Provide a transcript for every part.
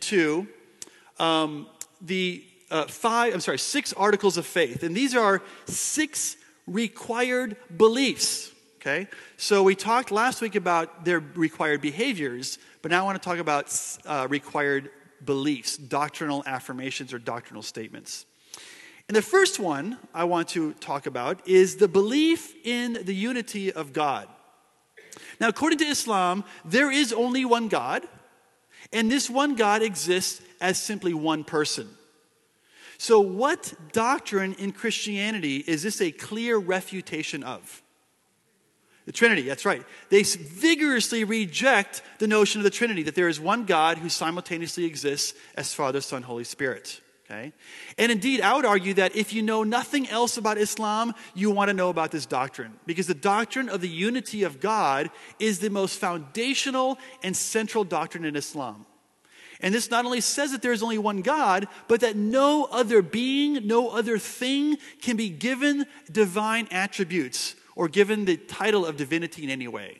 to the six articles of faith. And these are six required beliefs, okay? So we talked last week about their required behaviors, but now I want to talk about required beliefs, doctrinal affirmations or doctrinal statements. And the first one I want to talk about is the belief in the unity of God. Now, according to Islam, there is only one God, and this one God exists as simply one person. So what doctrine in Christianity is this a clear refutation of? The Trinity, that's right. They vigorously reject the notion of the Trinity, that there is one God who simultaneously exists as Father, Son, Holy Spirit. Okay? And indeed, I would argue that if you know nothing else about Islam, you want to know about this doctrine. Because the doctrine of the unity of God is the most foundational and central doctrine in Islam. And this not only says that there is only one God, but that no other being, no other thing can be given divine attributes or given the title of divinity in any way.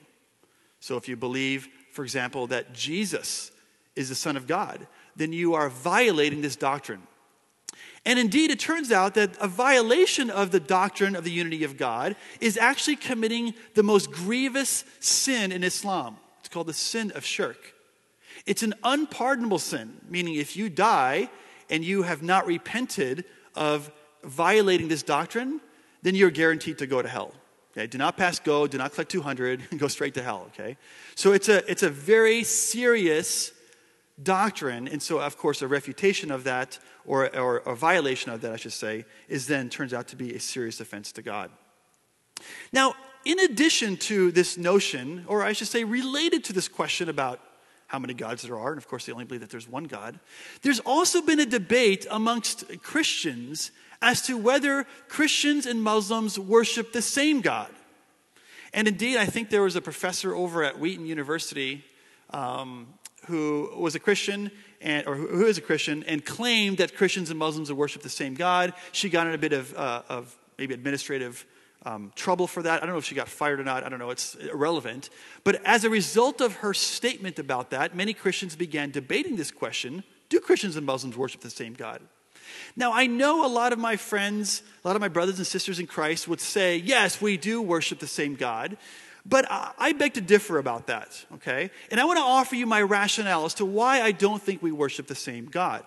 So if you believe, for example, that Jesus is the Son of God, then you are violating this doctrine. And indeed, it turns out that a violation of the doctrine of the unity of God is actually committing the most grievous sin in Islam. It's called the sin of shirk. It's an unpardonable sin, meaning if you die and you have not repented of violating this doctrine, then you're guaranteed to go to hell. Okay? Do not pass go, do not collect 200, and go straight to hell. Okay? So it's a very serious doctrine, and so of course a refutation of that, or a violation of that, I should say, is then turns out to be a serious offense to God. Now, in addition to this notion, or I should say related to this question about how many gods there are, and of course they only believe that there's one God, there's also been a debate amongst Christians as to whether Christians and Muslims worship the same God. And indeed, I think there was a professor over at Wheaton University who was a Christian, who is a Christian, and claimed that Christians and Muslims worship the same God. She got in a bit of maybe administrative trouble for that. I don't know if she got fired or not. I don't know. It's irrelevant. But as a result of her statement about that, many Christians began debating this question: do Christians and Muslims worship the same God? Now, I know a lot of my friends, a lot of my brothers and sisters in Christ would say, yes, we do worship the same God. But I beg to differ about that, okay? And I want to offer you my rationale as to why I don't think we worship the same God.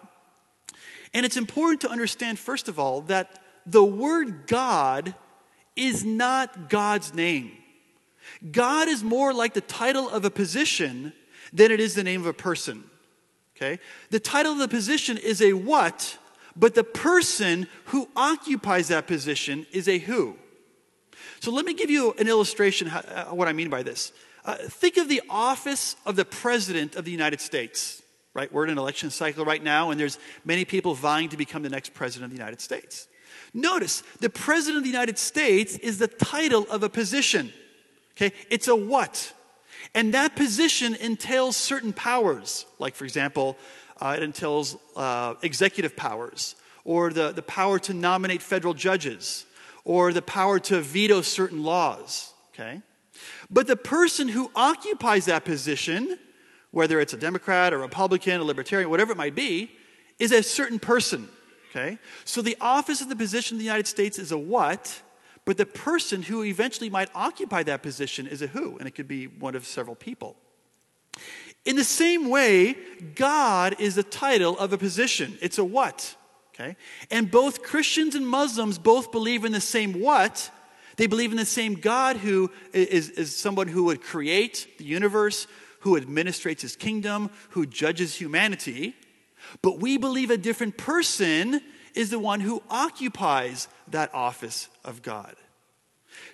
And it's important to understand, first of all, that the word God is not God's name. God is more like the title of a position than it is the name of a person, okay? The title of the position is a what, but the person who occupies that position is a who. So let me give you an illustration what I mean by this. Think of the office of the President of the United States, right? We're in an election cycle right now, and there's many people vying to become the next President of the United States. Notice, the President of the United States is the title of a position, okay? It's a what? And that position entails certain powers, like, for example, it entails executive powers, or the power to nominate federal judges, or the power to veto certain laws, okay? But the person who occupies that position, whether it's a Democrat, a Republican, a Libertarian, whatever it might be, is a certain person. Okay? So the office of the position in the United States is a what, but the person who eventually might occupy that position is a who, and it could be one of several people. In the same way, God is the title of a position. It's a what, okay? And both Christians and Muslims both believe in the same what. They believe in the same God, who is someone who would create the universe, who administrates his kingdom, who judges humanity. But we believe a different person is the one who occupies that office of God.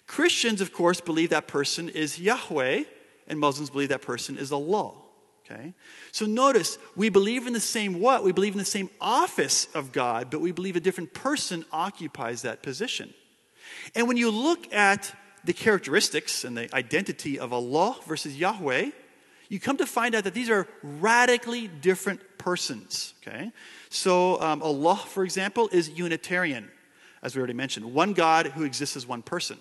Christians, of course, believe that person is Yahweh, and Muslims believe that person is Allah. Okay? So notice, we believe in the same what? We believe in the same office of God, but we believe a different person occupies that position. And when you look at the characteristics and the identity of Allah versus Yahweh, you come to find out that these are radically different persons, okay? So Allah, for example, is Unitarian, as we already mentioned. One God who exists as one person.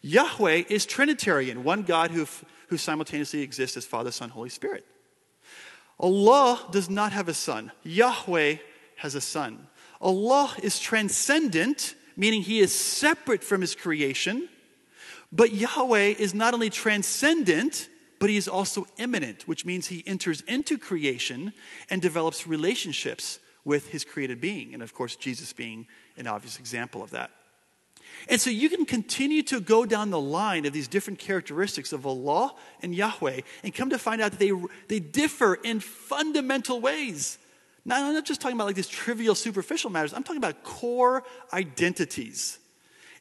Yahweh is Trinitarian, one God who simultaneously exists as Father, Son, Holy Spirit. Allah does not have a son. Yahweh has a son. Allah is transcendent, meaning he is separate from his creation. But Yahweh is not only transcendent, but he is also immanent, which means he enters into creation and develops relationships with his created being. And of course, Jesus being an obvious example of that. And so you can continue to go down the line of these different characteristics of Allah and Yahweh and come to find out that they differ in fundamental ways. Now, I'm not just talking about like these trivial, superficial matters. I'm talking about core identities.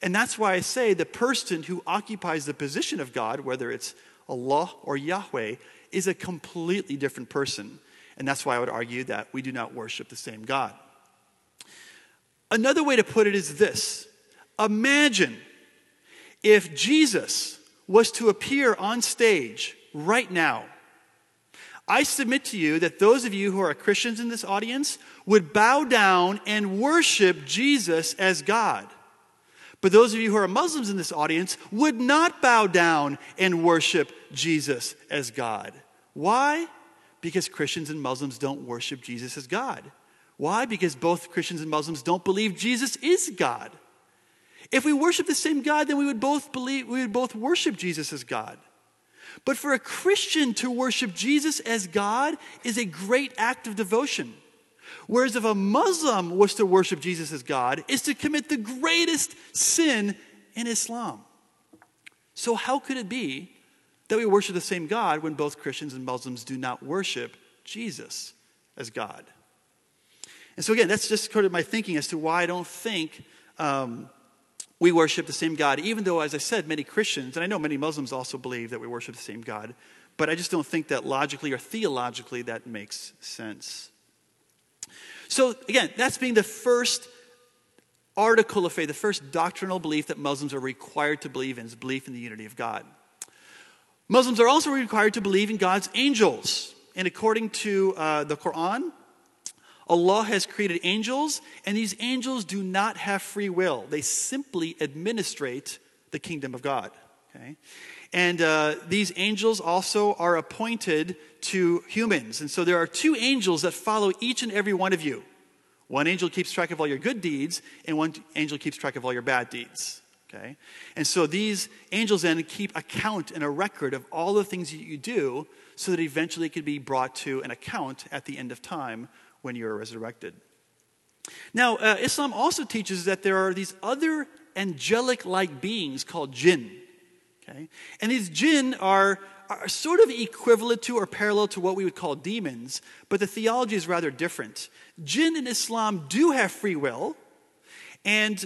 And that's why I say the person who occupies the position of God, whether it's Allah or Yahweh, is a completely different person. And that's why I would argue that we do not worship the same God. Another way to put it is this. Imagine if Jesus was to appear on stage right now. I submit to you that those of you who are Christians in this audience would bow down and worship Jesus as God. But those of you who are Muslims in this audience would not bow down and worship Jesus as God. Why? Because Christians and Muslims don't worship Jesus as God. Why? Because both Christians and Muslims don't believe Jesus is God. If we worship the same God, then we would both worship Jesus as God. But for a Christian to worship Jesus as God is a great act of devotion. Whereas if a Muslim was to worship Jesus as God, is to commit the greatest sin in Islam. So how could it be that we worship the same God when both Christians and Muslims do not worship Jesus as God? And so again, that's just kind of my thinking as to why I don't think we worship the same God, even though, as I said, many Christians, and I know many Muslims also believe that we worship the same God, but I just don't think that logically or theologically that makes sense. So again, that's being the first article of faith, the first doctrinal belief that Muslims are required to believe in, is belief in the unity of God. Muslims are also required to believe in God's angels. And according to the Quran, Allah has created angels, and these angels do not have free will. They simply administrate the kingdom of God. Okay? And these angels also are appointed to humans. And so there are two angels that follow each and every one of you. One angel keeps track of all your good deeds, and one angel keeps track of all your bad deeds. Okay? And so these angels then keep account and a record of all the things that you do so that eventually it could be brought to an account at the end of time when you are resurrected. Now, Islam also teaches that there are these other angelic-like beings called jinn. Okay? And these jinn are sort of equivalent to or parallel to what we would call demons, but the theology is rather different. Jinn in Islam do have free will, and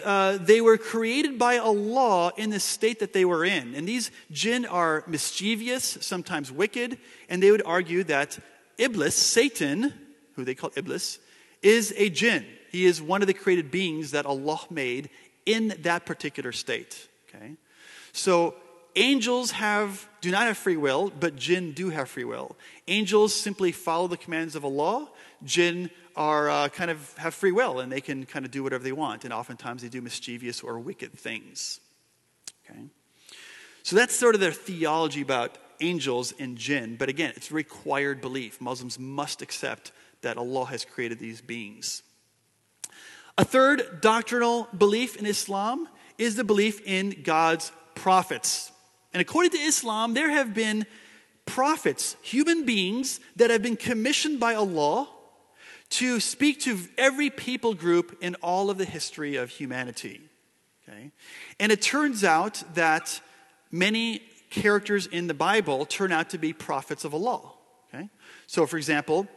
they were created by Allah in the state that they were in. And these jinn are mischievous, sometimes wicked, and they would argue that Iblis, Satan, who they call Iblis, is a jinn. He is one of the created beings that Allah made in that particular state. Okay? So angels do not have free will, but jinn do have free will. Angels simply follow the commands of Allah. Jinn have free will, and they can kind of do whatever they want, and oftentimes they do mischievous or wicked things. Okay? So that's sort of their theology about angels and jinn. But again, it's required belief. Muslims must accept that Allah has created these beings. A third doctrinal belief in Islam is the belief in God's prophets. And according to Islam, there have been prophets, human beings that have been commissioned by Allah to speak to every people group in all of the history of humanity. Okay? And it turns out that many characters in the Bible turn out to be prophets of Allah. Okay? So for example,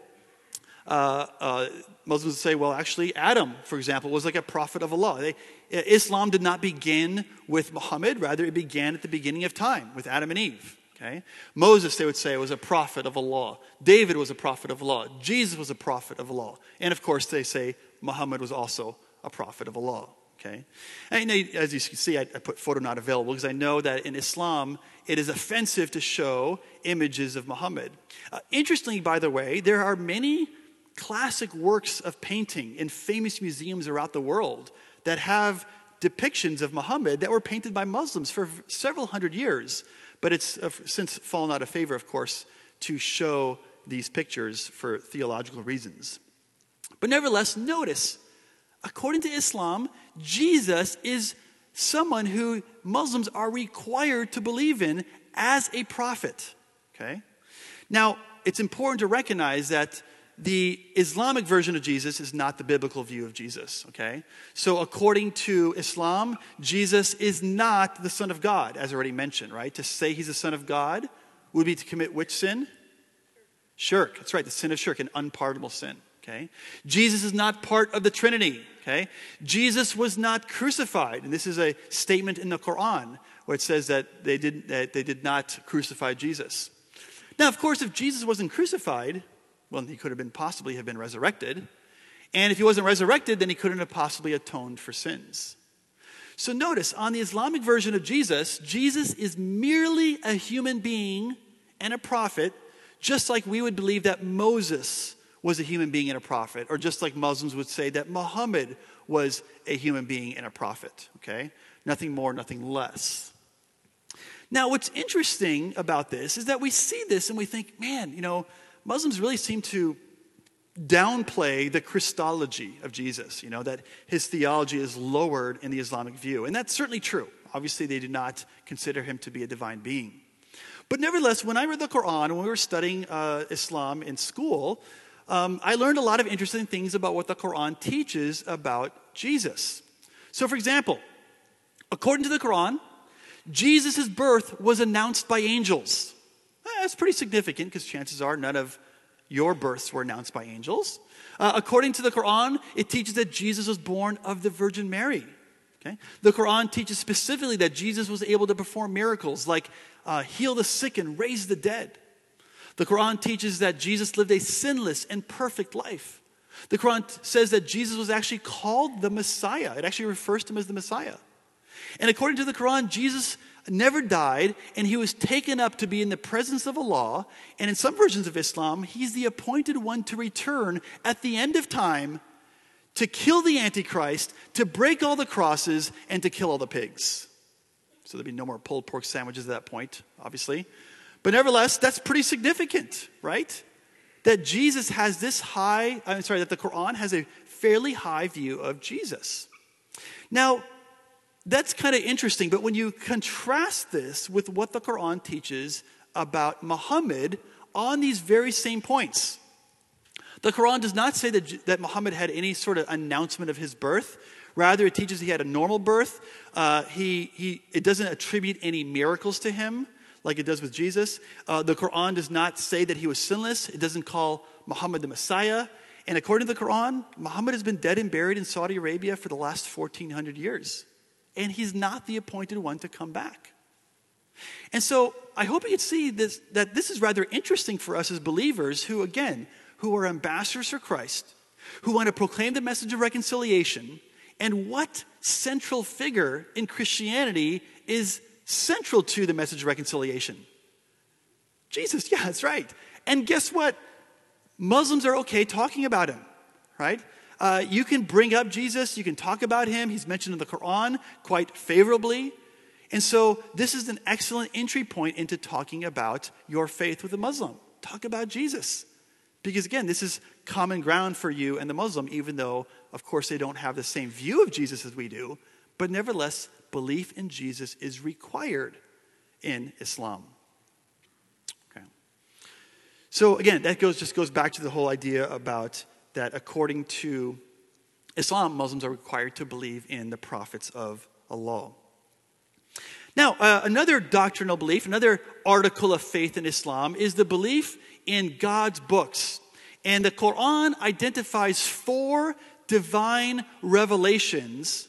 Muslims say, well, actually, Adam, for example, was like a prophet of Allah. Islam did not begin with Muhammad. Rather, it began at the beginning of time with Adam and Eve. Okay? Moses, they would say, was a prophet of Allah. David was a prophet of Allah. Jesus was a prophet of Allah. And, of course, they say Muhammad was also a prophet of Allah. Okay? And as you can see, I put photo not available because I know that in Islam, it is offensive to show images of Muhammad. Interestingly, by the way, there are many classic works of painting in famous museums around the world that have depictions of Muhammad that were painted by Muslims for several hundred years. But it's since fallen out of favor, of course, to show these pictures for theological reasons. But nevertheless, notice, according to Islam, Jesus is someone who Muslims are required to believe in as a prophet. Okay? Now, it's important to recognize that the Islamic version of Jesus is not the biblical view of Jesus, okay? So according to Islam, Jesus is not the Son of God, as already mentioned, right? To say he's the Son of God would be to commit which sin? Shirk. That's right, the sin of shirk, an unpardonable sin, okay? Jesus is not part of the Trinity, okay? Jesus was not crucified, and this is a statement in the Quran where it says that they did not crucify Jesus. Now, of course, if Jesus wasn't crucified, well, he could have been possibly have been resurrected. And if he wasn't resurrected, then he couldn't have possibly atoned for sins. So notice, on the Islamic version of Jesus, Jesus is merely a human being and a prophet, just like we would believe that Moses was a human being and a prophet, or just like Muslims would say that Muhammad was a human being and a prophet, okay? Nothing more, nothing less. Now, what's interesting about this is that we see this and we think, man, you know, Muslims really seem to downplay the Christology of Jesus, you know, that his theology is lowered in the Islamic view. And that's certainly true. Obviously, they do not consider him to be a divine being. But nevertheless, when I read the Quran, when we were studying Islam in school, I learned a lot of interesting things about what the Quran teaches about Jesus. So, for example, according to the Quran, Jesus' birth was announced by angels. That's pretty significant because chances are none of your births were announced by angels. According to the Quran, it teaches that Jesus was born of the Virgin Mary. Okay? The Quran teaches specifically that Jesus was able to perform miracles like heal the sick and raise the dead. The Quran teaches that Jesus lived a sinless and perfect life. The Quran says that Jesus was actually called the Messiah. It actually refers to him as the Messiah. And according to the Quran, Jesus never died, and he was taken up to be in the presence of Allah. And in some versions of Islam, he's the appointed one to return at the end of time to kill the Antichrist, to break all the crosses, and to kill all the pigs. So there'll be no more pulled pork sandwiches at that point, obviously. But nevertheless, that's pretty significant, right? That Jesus has this high, I'm sorry, that the Quran has a fairly high view of Jesus. Now, that's kind of interesting, but when you contrast this with what the Quran teaches about Muhammad on these very same points, the Quran does not say that Muhammad had any sort of announcement of his birth. Rather, it teaches he had a normal birth. It doesn't attribute any miracles to him like it does with Jesus. The Quran does not say that he was sinless. It doesn't call Muhammad the Messiah. And according to the Quran, Muhammad has been dead and buried in Saudi Arabia for the last 1,400 years. And he's not the appointed one to come back. And so I hope you can see this, that this is rather interesting for us as believers who, again, who are ambassadors for Christ, who want to proclaim the message of reconciliation, and what central figure in Christianity is central to the message of reconciliation? Jesus, yeah, that's right. And guess what? Muslims are okay talking about him, right? You can bring up Jesus, you can talk about him. He's mentioned in the Quran quite favorably. And so this is an excellent entry point into talking about your faith with a Muslim. Talk about Jesus. Because again, this is common ground for you and the Muslim, even though, of course, they don't have the same view of Jesus as we do. But nevertheless, belief in Jesus is required in Islam. Okay. So again, that just goes back to the whole idea about that according to Islam, Muslims are required to believe in the prophets of Allah. Now, another doctrinal belief, another article of faith in Islam is the belief in God's books. And the Quran identifies 4 divine revelations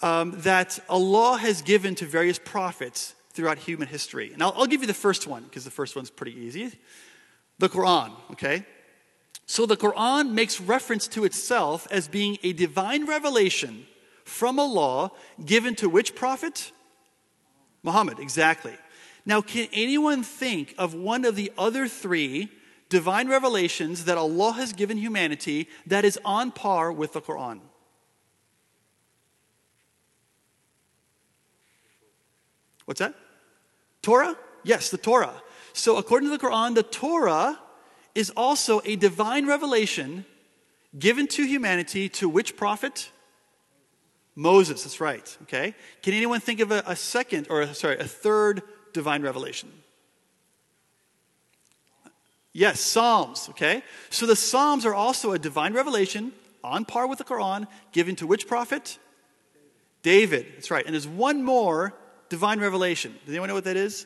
that Allah has given to various prophets throughout human history. And I'll give you the first one, because the first one's pretty easy. The Quran, okay? So the Quran makes reference to itself as being a divine revelation from Allah given to which prophet? Muhammad, exactly. Now, can anyone think of one of the other 3 divine revelations that Allah has given humanity that is on par with the Quran? What's that? Torah? Yes, the Torah. So according to the Quran, the Torah is also a divine revelation given to humanity to which prophet? Moses, that's right, okay? Can anyone think of a third divine revelation? Yes, Psalms, okay? So the Psalms are also a divine revelation on par with the Quran given to which prophet? David, that's right. And there's one more divine revelation. Does anyone know what that is?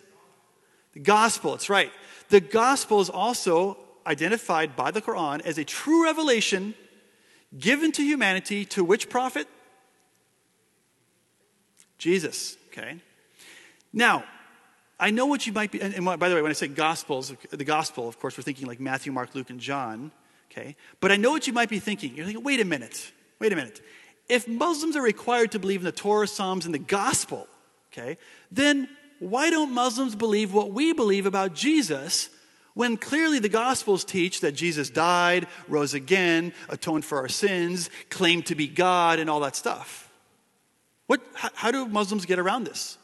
The Gospel, that's right. The Gospel is also identified by the Quran as a true revelation given to humanity to which prophet? Jesus, okay? Now, I know what you might be, and by the way, when I say Gospels, the Gospel, of course, we're thinking like Matthew, Mark, Luke, and John, okay? But I know what you might be thinking. You're thinking, wait a minute. If Muslims are required to believe in the Torah, Psalms, and the Gospel, okay, then why don't Muslims believe what we believe about Jesus when clearly the Gospels teach that Jesus died, rose again, atoned for our sins, claimed to be God, and all that stuff? How do Muslims get around this?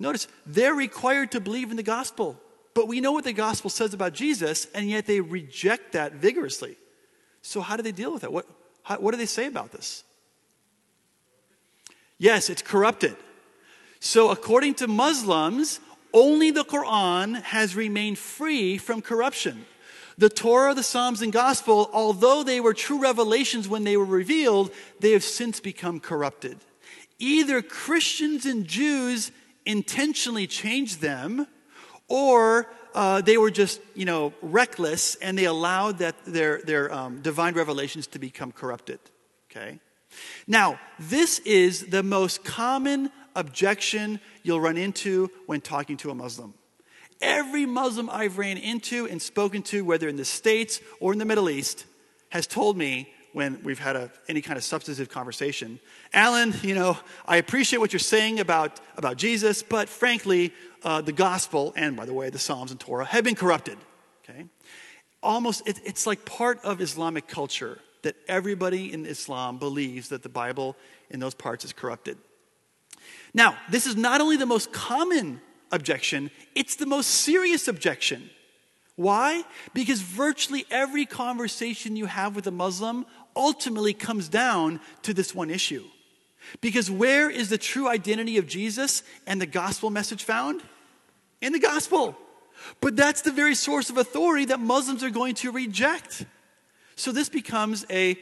Notice, they're required to believe in the Gospel, but we know what the Gospel says about Jesus, and yet they reject that vigorously. So how do they deal with it? What do they say about this? Yes, it's corrupted. So according to Muslims, only the Quran has remained free from corruption. The Torah, the Psalms, and Gospel, although they were true revelations when they were revealed, they have since become corrupted. Either Christians and Jews intentionally changed them, or they were just, reckless, and they allowed that their divine revelations to become corrupted. Okay? Now, this is the most common objection you'll run into when talking to a Muslim. Every Muslim I've ran into and spoken to, whether in the States or in the Middle East, has told me when we've had any kind of substantive conversation, Alan, I appreciate what you're saying about Jesus, but frankly, the Gospel, and by the way, the Psalms and Torah, have been corrupted. Okay? It's like part of Islamic culture that everybody in Islam believes that the Bible in those parts is corrupted. Now, this is not only the most common objection, it's the most serious objection. Why? Because virtually every conversation you have with a Muslim ultimately comes down to this one issue. Because where is the true identity of Jesus and the gospel message found? In the gospel. But that's the very source of authority that Muslims are going to reject. So this becomes a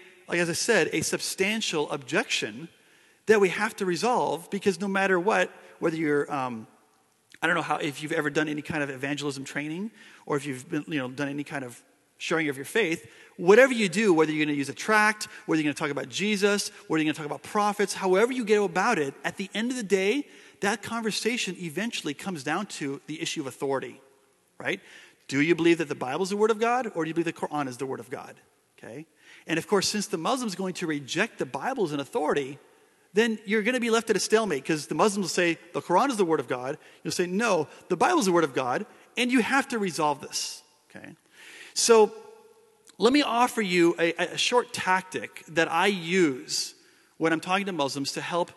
substantial objection that we have to resolve, because no matter what, whether you're, I don't know if you've ever done any kind of evangelism training, or if you've been, done any kind of sharing of your faith, whatever you do, whether you're going to use a tract, whether you're going to talk about Jesus, whether you're going to talk about prophets, however you go about it, at the end of the day, that conversation eventually comes down to the issue of authority, right? Do you believe that the Bible is the Word of God, or do you believe the Quran is the Word of God? Okay? And of course, since the Muslim's going to reject the Bible as an authority, then you're going to be left at a stalemate, because the Muslims will say, the Quran is the Word of God. You'll say, no, the Bible is the Word of God, and you have to resolve this. Okay? So let me offer you a short tactic that I use when I'm talking to Muslims to help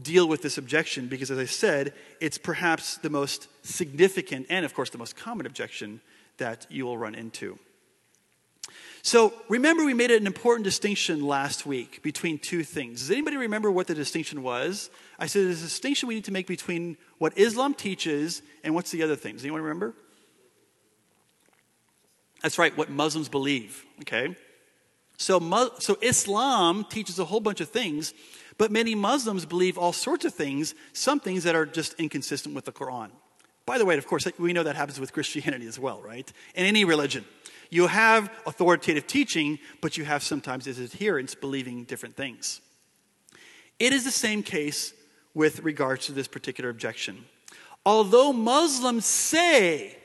deal with this objection, because as I said, it's perhaps the most significant and, of course, the most common objection that you will run into. So remember, we made an important distinction last week between two things. Does anybody remember what the distinction was? I said there's a distinction we need to make between what Islam teaches and what's the other thing. Does anyone remember? That's right, what Muslims believe, okay? So Islam teaches a whole bunch of things, but many Muslims believe all sorts of things, some things that are just inconsistent with the Quran. By the way, of course, we know that happens with Christianity as well, right? In any religion. You have authoritative teaching, but you have sometimes its adherents believing different things. It is the same case with regards to this particular objection. Although Muslims say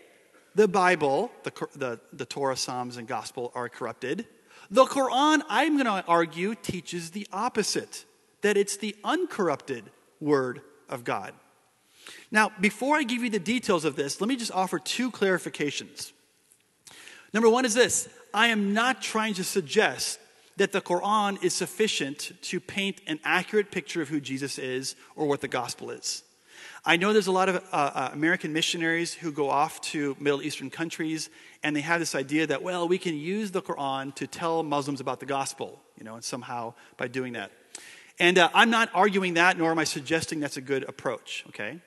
the Bible, the Torah, Psalms, and Gospel are corrupted, the Quran, I'm going to argue, teaches the opposite, that it's the uncorrupted Word of God. Now, before I give you the details of this, let me just offer two clarifications. Number one is this: I am not trying to suggest that the Quran is sufficient to paint an accurate picture of who Jesus is or what the gospel is. I know there's a lot of American missionaries who go off to Middle Eastern countries, and they have this idea that, well, we can use the Quran to tell Muslims about the gospel, you know, and somehow by doing that. And I'm not arguing that, nor am I suggesting that's a good approach, okay?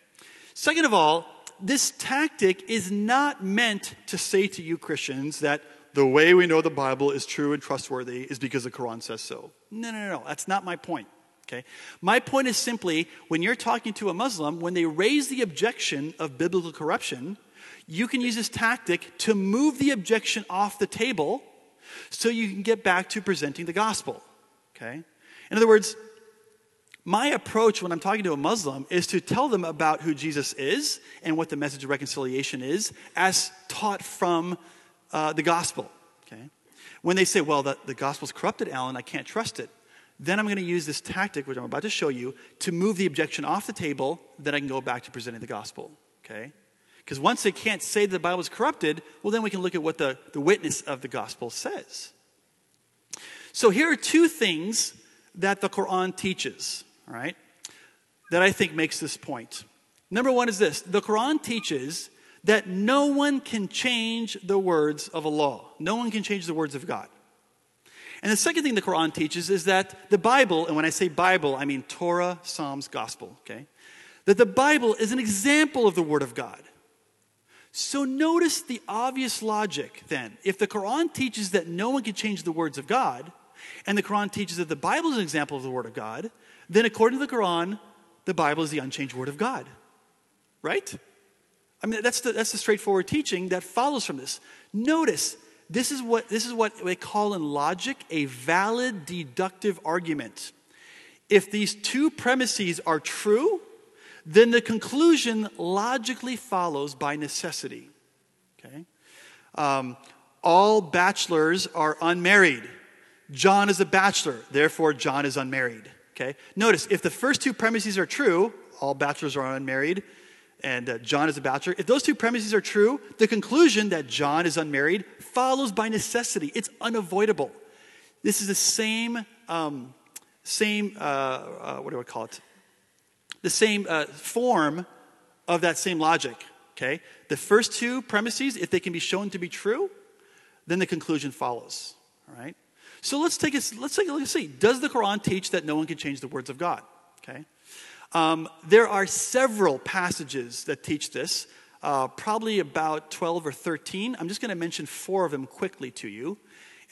Second of all, this tactic is not meant to say to you Christians that the way we know the Bible is true and trustworthy is because the Quran says so. No, no, no, no. That's not my point. Okay? My point is simply, when you're talking to a Muslim, when they raise the objection of biblical corruption, you can use this tactic to move the objection off the table so you can get back to presenting the gospel. Okay? In other words, my approach when I'm talking to a Muslim is to tell them about who Jesus is and what the message of reconciliation is as taught from the gospel. Okay? When they say, well, the gospel's corrupted, Alan, I can't trust it, then I'm going to use this tactic, which I'm about to show you, to move the objection off the table, then I can go back to presenting the gospel. Okay? Because once they can't say the Bible's corrupted, well, then we can look at what the witness of the gospel says. So here are two things that the Quran teaches, all right, that I think makes this point. Number one is this. The Quran teaches that no one can change the words of Allah. No one can change the words of God. And the second thing the Quran teaches is that the Bible, and when I say Bible, I mean Torah, Psalms, Gospel, okay? That the Bible is an example of the Word of God. So notice the obvious logic then. If the Quran teaches that no one can change the words of God, and the Quran teaches that the Bible is an example of the Word of God, then according to the Quran, the Bible is the unchanged Word of God. Right? I mean, that's the straightforward teaching that follows from this. Notice, this is what they call in logic a valid deductive argument. If these two premises are true, then the conclusion logically follows by necessity. Okay? All bachelors are unmarried. John is a bachelor, therefore John is unmarried. Okay? Notice, if the first two premises are true, all bachelors are unmarried, and John is a bachelor. If those two premises are true, the conclusion that John is unmarried follows by necessity. It's unavoidable. This is the same, The same form of that same logic, okay? The first two premises, if they can be shown to be true, then the conclusion follows, all right? So let's take a look and see. Does the Quran teach that no one can change the words of God, okay? There are several passages that teach this, probably about 12 or 13. I'm just going to mention four of them quickly to you.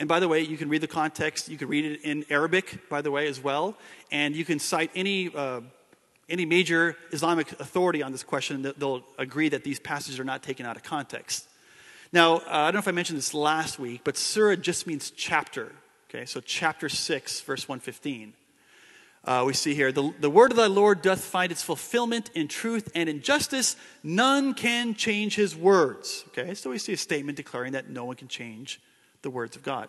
And by the way, you can read the context. You can read it in Arabic, by the way, as well. And you can cite any major Islamic authority on this question. They'll agree that these passages are not taken out of context. Now, I don't know if I mentioned this last week, but surah just means chapter. Okay, so chapter 6, verse 115. We see here, the word of thy Lord doth find its fulfillment in truth and in justice. None can change his words. Okay, so we see a statement declaring that no one can change the words of God.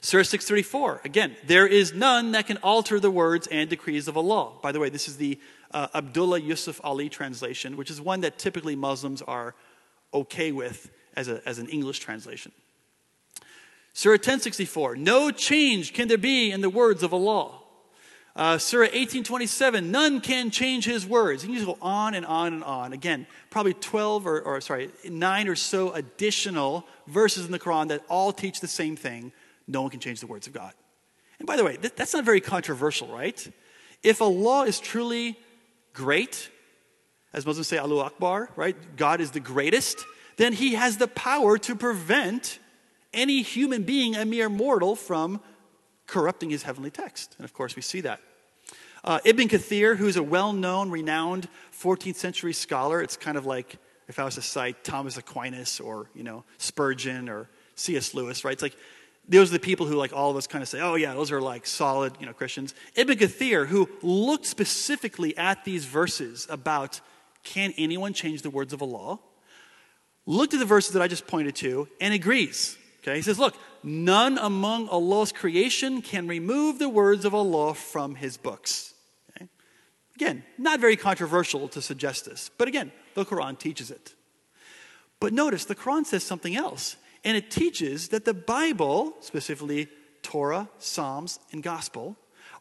Surah 634, again, there is none that can alter the words and decrees of Allah. By the way, this is the Abdullah Yusuf Ali translation, which is one that typically Muslims are okay with as an English translation. Surah 1064, no change can there be in the words of Allah. Surah 1827, none can change his words. You can just go on and on and on. Again, probably 9 or so additional verses in the Quran that all teach the same thing. No one can change the words of God. And by the way, that's not very controversial, right? If Allah is truly great, as Muslims say, Allahu Akbar, right? God is the greatest. Then he has the power to prevent any human being, a mere mortal, from corrupting his heavenly text. And of course, we see that. Ibn Kathir, who's a well-known, renowned 14th century scholar, it's kind of like if I was to cite Thomas Aquinas or, you know, Spurgeon or C.S. Lewis, right? It's like, those are the people who, like all of us, kind of say, oh yeah, those are like solid, you know, Christians. Ibn Kathir, who looked specifically at these verses about can anyone change the words of Allah, looked at the verses that I just pointed to and agrees. Okay, he says, look, none among Allah's creation can remove the words of Allah from his books. Okay? Again, not very controversial to suggest this. But again, the Quran teaches it. But notice, the Quran says something else. And it teaches that the Bible, specifically Torah, Psalms, and Gospel,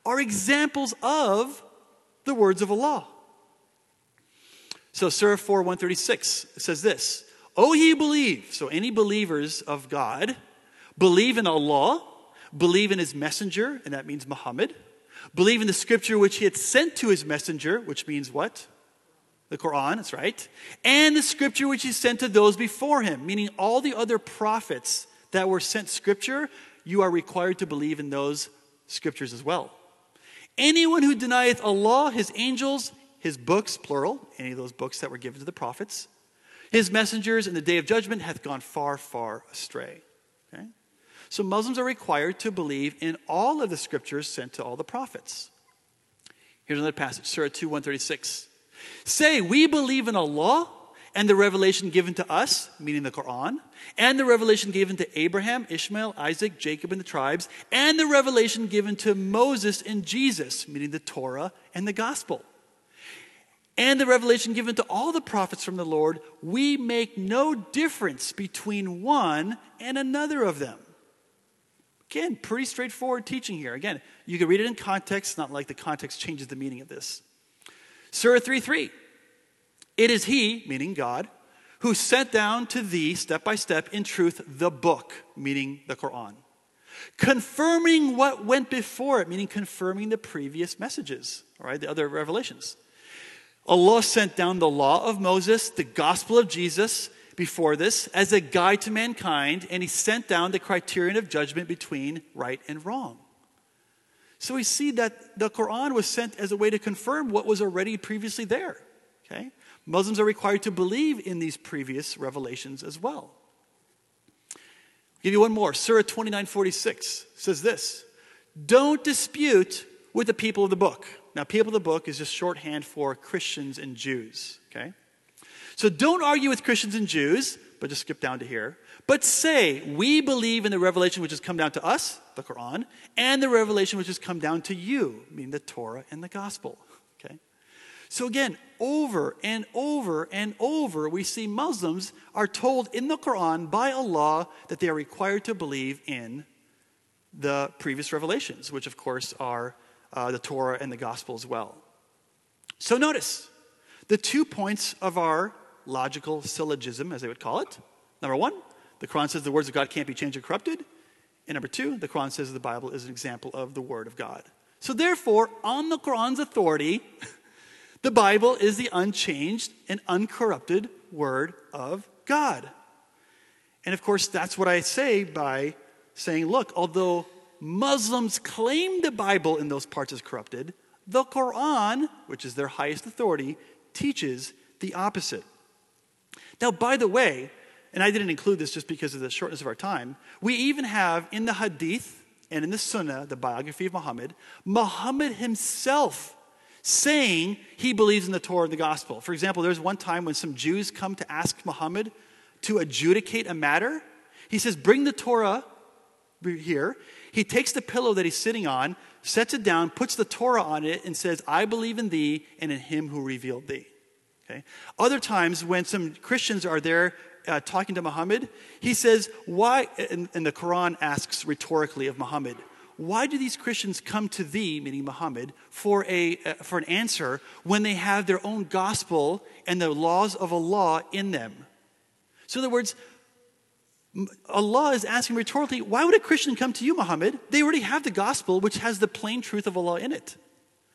are examples of the words of Allah. So Surah 4:136 says this, O ye believe, so any believers of God, believe in Allah, believe in his messenger, and that means Muhammad, believe in the scripture which he had sent to his messenger, which means what? The Quran, that's right, and the scripture which he sent to those before him, meaning all the other prophets that were sent scripture, you are required to believe in those scriptures as well. Anyone who denieth Allah, his angels, his books, plural, any of those books that were given to the prophets, his messengers in the day of judgment hath gone far, far astray. Okay? So Muslims are required to believe in all of the scriptures sent to all the prophets. Here's another passage, Surah 2:136. Say, we believe in Allah and the revelation given to us, meaning the Quran, and the revelation given to Abraham, Ishmael, Isaac, Jacob, and the tribes, and the revelation given to Moses and Jesus, meaning the Torah and the gospel, and the revelation given to all the prophets from the Lord. We make no difference between one and another of them. Again, pretty straightforward teaching here. Again, you can read it in context, not like the context changes the meaning of this. Surah 3:3. It is he, meaning God, who sent down to thee step by step in truth the book, meaning the Quran, confirming what went before it, meaning confirming the previous messages, all right, the other revelations. Allah sent down the law of Moses, the gospel of Jesus before this as a guide to mankind, and he sent down the criterion of judgment between right and wrong. So we see that the Quran was sent as a way to confirm what was already previously there, okay? Muslims are required to believe in these previous revelations as well. I'll give you one more. Surah 29:46 says this. Don't dispute with the people of the book. Now, people of the book is just shorthand for Christians and Jews, okay? So don't argue with Christians and Jews, but just skip down to here. But say, we believe in the revelation which has come down to us, the Quran, and the revelation which has come down to you, meaning the Torah and the gospel. So again, over and over and over, we see Muslims are told in the Quran by Allah that they are required to believe in the previous revelations, which of course are the Torah and the gospel as well. So notice the 2 points of our logical syllogism, as they would call it. Number one, the Quran says the words of God can't be changed or corrupted. And number two, the Quran says the Bible is an example of the word of God. So therefore, on the Quran's authority, the Bible is the unchanged and uncorrupted word of God. And of course, that's what I say by saying, look, although Muslims claim the Bible in those parts is corrupted, the Quran, which is their highest authority, teaches the opposite. Now, by the way, and I didn't include this just because of the shortness of our time, we even have in the Hadith and in the Sunnah, the biography of Muhammad, Muhammad himself saying he believes in the Torah and the gospel. For example, there's one time when some Jews come to ask Muhammad to adjudicate a matter. He says, bring the Torah here. He takes the pillow that he's sitting on, sets it down, puts the Torah on it, and says, I believe in thee and in him who revealed thee. Okay? Other times when some Christians are there talking to Muhammad, he says, why, and the Quran asks rhetorically of Muhammad, why do these Christians come to thee, meaning Muhammad, for an answer when they have their own gospel and the laws of Allah in them? So in other words, Allah is asking rhetorically, why would a Christian come to you, Muhammad? They already have the gospel, which has the plain truth of Allah in it.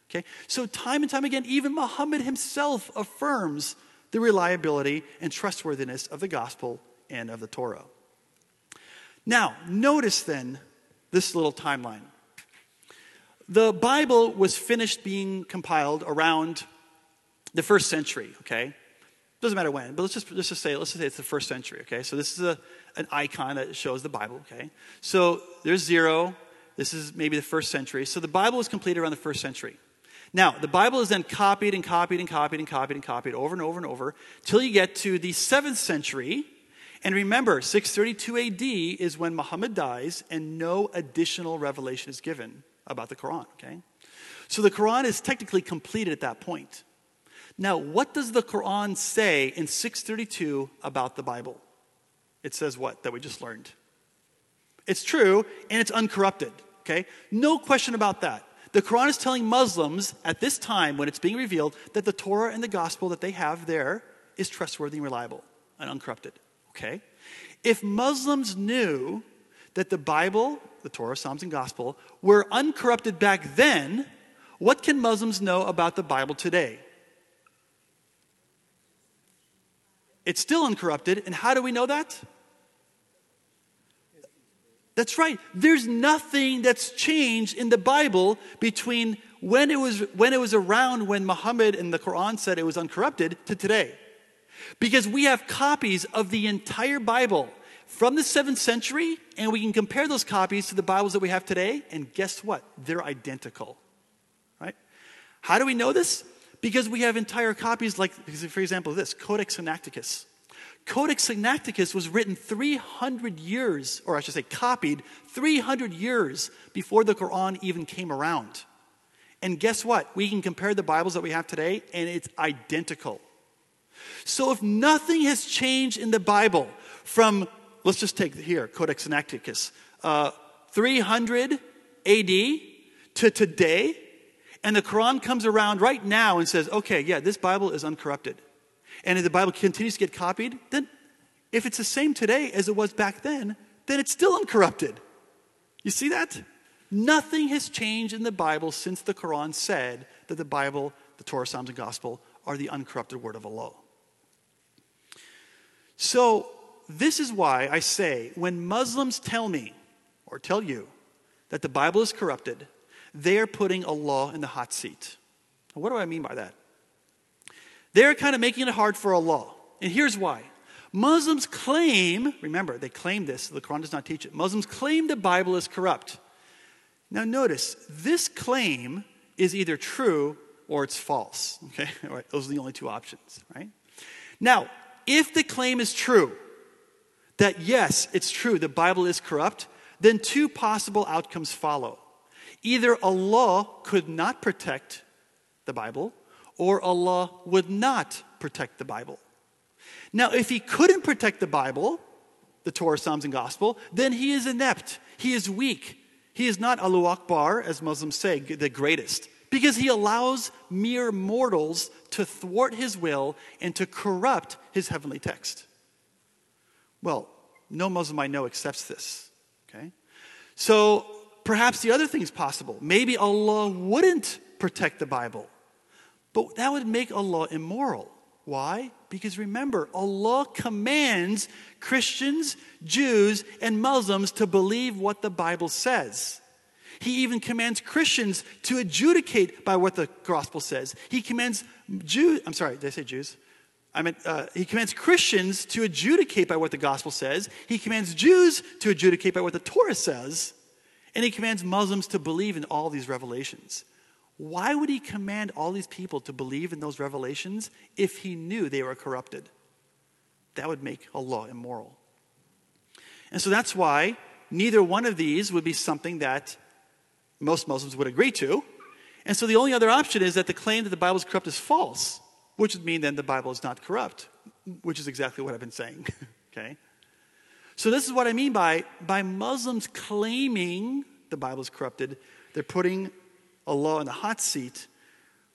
Okay? So time and time again, even Muhammad himself affirms the reliability and trustworthiness of the gospel and of the Torah. Now, notice then, this little timeline. The Bible was finished being compiled around the 1st century, okay? Doesn't matter when, but let's just say it's the 1st century, okay? So this is an icon that shows the Bible, okay? So there's 0, this is maybe the 1st century. So the Bible was completed around the 1st century. Now, the Bible is then copied and copied and copied and copied and copied over and over and over till you get to the 7th century, and remember, 632 AD is when Muhammad dies and no additional revelation is given about the Quran, okay? So the Quran is technically completed at that point. Now, what does the Quran say in 632 about the Bible? It says what? That we just learned. It's true and it's uncorrupted, okay? No question about that. The Quran is telling Muslims at this time when it's being revealed that the Torah and the gospel that they have there is trustworthy and reliable and uncorrupted. Okay? If Muslims knew that the Bible, the Torah, Psalms, and Gospel were uncorrupted back then, what can Muslims know about the Bible today? It's still uncorrupted, and how do we know that? That's right. There's nothing that's changed in the Bible between when it was around when Muhammad and the Quran said it was uncorrupted to today. Because we have copies of the entire Bible from the 7th century, and we can compare those copies to the Bibles that we have today, and guess what? They're identical. Right? How do we know this? Because we have entire copies like, for example, this, Codex Sinaiticus. Codex Sinaiticus was written 300 years, or I should say copied, 300 years before the Quran even came around. And guess what? We can compare the Bibles that we have today, and it's identical. So if nothing has changed in the Bible from, let's just take here, Codex Sinaiticus, 300 AD to today, and the Quran comes around right now and says, okay, yeah, this Bible is uncorrupted. And if the Bible continues to get copied, then if it's the same today as it was back then it's still uncorrupted. You see that? Nothing has changed in the Bible since the Quran said that the Bible, the Torah, Psalms, and Gospel are the uncorrupted word of Allah. So this is why I say when Muslims tell me, or tell you, that the Bible is corrupted, they are putting Allah in the hot seat. Now, what do I mean by that? They're kind of making it hard for Allah. And here's why. Muslims claim, remember, they claim this, so the Quran does not teach it. Muslims claim the Bible is corrupt. Now notice, this claim is either true or it's false. Okay? All right, those are the only two options, right? Now, if the claim is true, that yes, it's true, the Bible is corrupt, then two possible outcomes follow. Either Allah could not protect the Bible, or Allah would not protect the Bible. Now, if he couldn't protect the Bible, the Torah, Psalms, and Gospel, then he is inept. He is weak. He is not Allahu Akbar, as Muslims say, the greatest, because he allows mere mortals to thwart his will and to corrupt his heavenly text. Well, no Muslim I know accepts this. Okay? So perhaps the other thing is possible. Maybe Allah wouldn't protect the Bible. But that would make Allah immoral. Why? Because remember, Allah commands Christians, Jews, and Muslims to believe what the Bible says. He even commands Christians to adjudicate by what the gospel says. He commands Jews, I'm sorry, did I say Jews? I meant, he commands Christians to adjudicate by what the gospel says. He commands Jews to adjudicate by what the Torah says. And he commands Muslims to believe in all these revelations. Why would he command all these people to believe in those revelations if he knew they were corrupted? That would make Allah immoral. And so that's why neither one of these would be something that most Muslims would agree to. And so the only other option is that the claim that the Bible is corrupt is false, which would mean then the Bible is not corrupt, which is exactly what I've been saying. Okay? So this is what I mean by Muslims claiming the Bible is corrupted. They're putting Allah in the hot seat,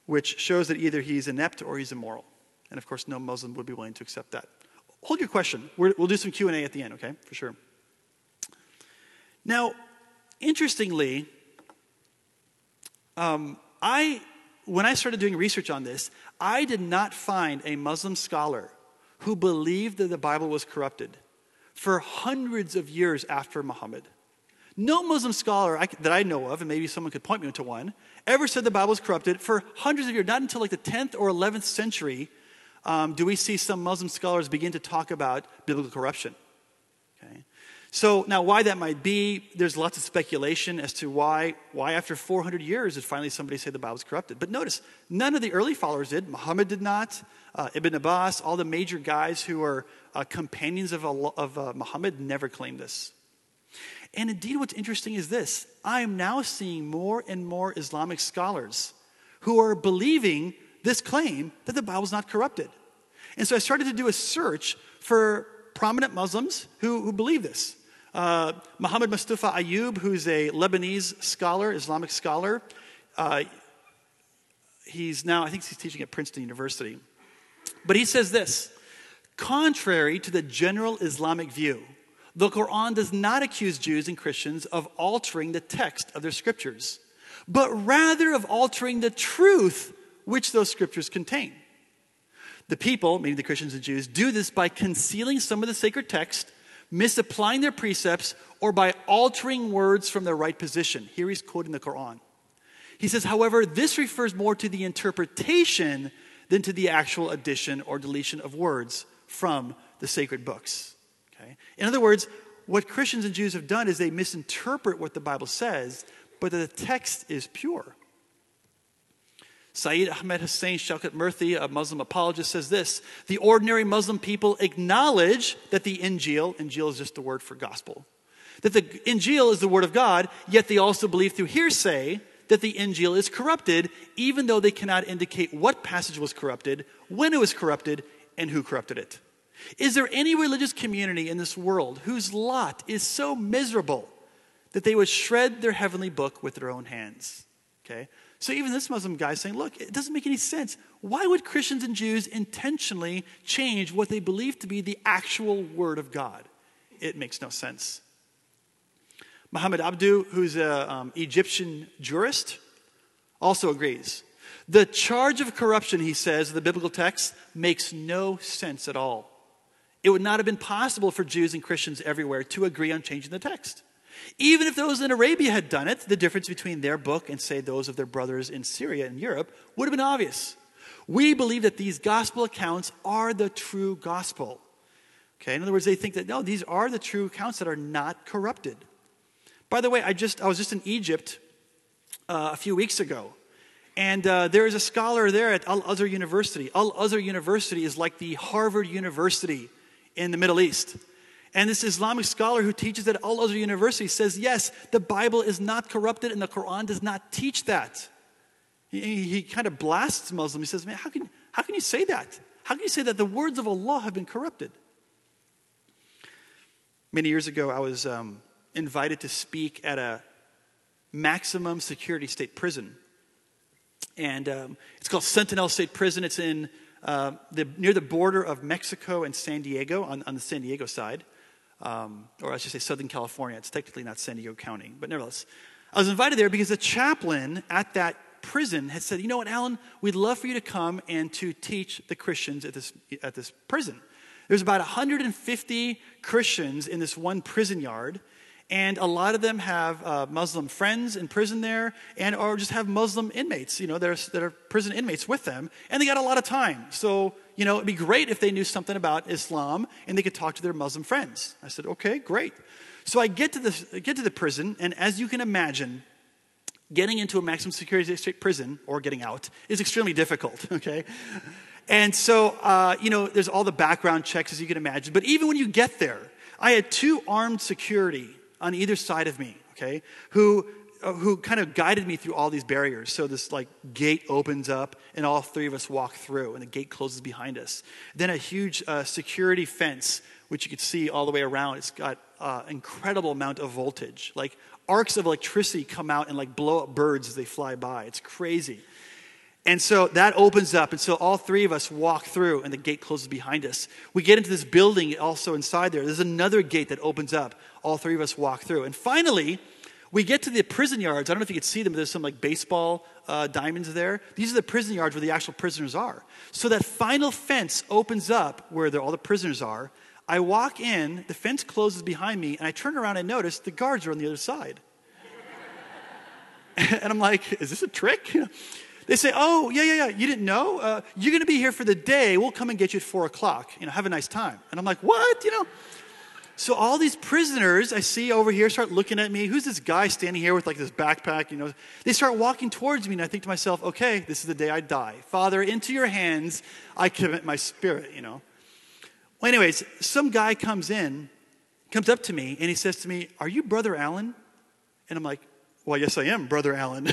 which shows that either he's inept or he's immoral. And of course, no Muslim would be willing to accept that. Hold your question. We'll do some Q&A at the end, okay? For sure. Now, interestingly, when I started doing research on this, I did not find a Muslim scholar who believed that the Bible was corrupted for hundreds of years after Muhammad. No Muslim scholar that I know of, and maybe someone could point me to one, ever said the Bible is corrupted for hundreds of years. Not until like the 10th or 11th century do we see some Muslim scholars begin to talk about biblical corruption. Okay? So now why that might be, there's lots of speculation as to why after 400 years did finally somebody say the Bible is corrupted. But notice, none of the early followers did. Muhammad did not. Ibn Abbas, all the major guys who are companions of Muhammad never claimed this. And indeed, what's interesting is this. I am now seeing more and more Islamic scholars who are believing this claim that the Bible is not corrupted. And so I started to do a search for prominent Muslims who believe this. Muhammad Mustafa Ayoub, who's a Lebanese scholar, Islamic scholar, He's now, I think he's teaching at Princeton University. But he says this: contrary to the general Islamic view, the Quran does not accuse Jews and Christians of altering the text of their scriptures, but rather of altering the truth which those scriptures contain. The people, meaning the Christians and Jews, do this by concealing some of the sacred text, misapplying their precepts, or by altering words from their right position. Here he's quoting the Quran. He says, however, this refers more to the interpretation than to the actual addition or deletion of words from the sacred books. Okay? In other words, what Christians and Jews have done is they misinterpret what the Bible says, but the text is pure. Saeed Ahmed Hussain Shalcut Murthy, a Muslim apologist, says this: the ordinary Muslim people acknowledge that the Injil is just the word for gospel, that the Injil is the word of God, yet they also believe through hearsay that the Injil is corrupted, even though they cannot indicate what passage was corrupted, when it was corrupted, and who corrupted it. Is there any religious community in this world whose lot is so miserable that they would shred their heavenly book with their own hands? Okay? So even this Muslim guy is saying, look, it doesn't make any sense. Why would Christians and Jews intentionally change what they believe to be the actual word of God? It makes no sense. Muhammad Abdu, who's an Egyptian jurist, also agrees. The charge of corruption, he says, in the biblical text makes no sense at all. It would not have been possible for Jews and Christians everywhere to agree on changing the text. Even if those in Arabia had done it, the difference between their book and, say, those of their brothers in Syria and Europe would have been obvious. We believe that these gospel accounts are the true gospel. Okay, in other words, they think that, no, these are the true accounts that are not corrupted. By the way, I was just in Egypt a few weeks ago, and there is a scholar there at Al-Azhar University. Al-Azhar University is like the Harvard University in the Middle East. And this Islamic scholar who teaches at Al-Azhar University says, yes, the Bible is not corrupted and the Quran does not teach that. He kind of blasts Muslims. He says, man, how can you say that? How can you say that the words of Allah have been corrupted? Many years ago, I was invited to speak at a maximum security state prison. And it's called Sentinel State Prison. It's in near the border of Mexico and San Diego, on the San Diego side. Or I should say Southern California. It's technically not San Diego County, but nevertheless. I was invited there because the chaplain at that prison had said, you know what, Alan, we'd love for you to come and to teach the Christians at this prison. There's about 150 Christians in this one prison yard, and a lot of them have Muslim friends in prison there, and or just have Muslim inmates, you know, that are prison inmates with them, and they got a lot of time. So, you know, it'd be great if they knew something about Islam and they could talk to their Muslim friends. I said, okay, great. So I get to the prison, and as you can imagine, getting into a maximum security state prison, or getting out, is extremely difficult, okay? And so, you know, there's all the background checks, as you can imagine. But even when you get there, I had two armed security on either side of me, okay, who kind of guided me through all these barriers. So this, like, gate opens up, and all three of us walk through, and the gate closes behind us. Then a huge security fence, which you could see all the way around. It's got incredible amount of voltage. Like, arcs of electricity come out and, like, blow up birds as they fly by. It's crazy. And so that opens up, and so all three of us walk through, and the gate closes behind us. We get into this building also inside there. There's another gate that opens up. All three of us walk through. And finally, we get to the prison yards. I don't know if you can see them, but there's some, like, baseball diamonds there. These are the prison yards where the actual prisoners are. So that final fence opens up where all the prisoners are. I walk in, the fence closes behind me, and I turn around and notice the guards are on the other side. And I'm like, is this a trick? They say, oh, yeah, you didn't know? You're going to be here for the day. We'll come and get you at 4 o'clock. You know, have a nice time. And I'm like, what? You know? So all these prisoners I see over here start looking at me. Who's this guy standing here with, like, this backpack? You know, they start walking towards me, and I think to myself, okay, this is the day I die. Father, into your hands I commit my spirit, you know. Well, anyways, some guy comes up to me, and he says to me, are you Brother Alan? And I'm like, well, yes, I am Brother Alan.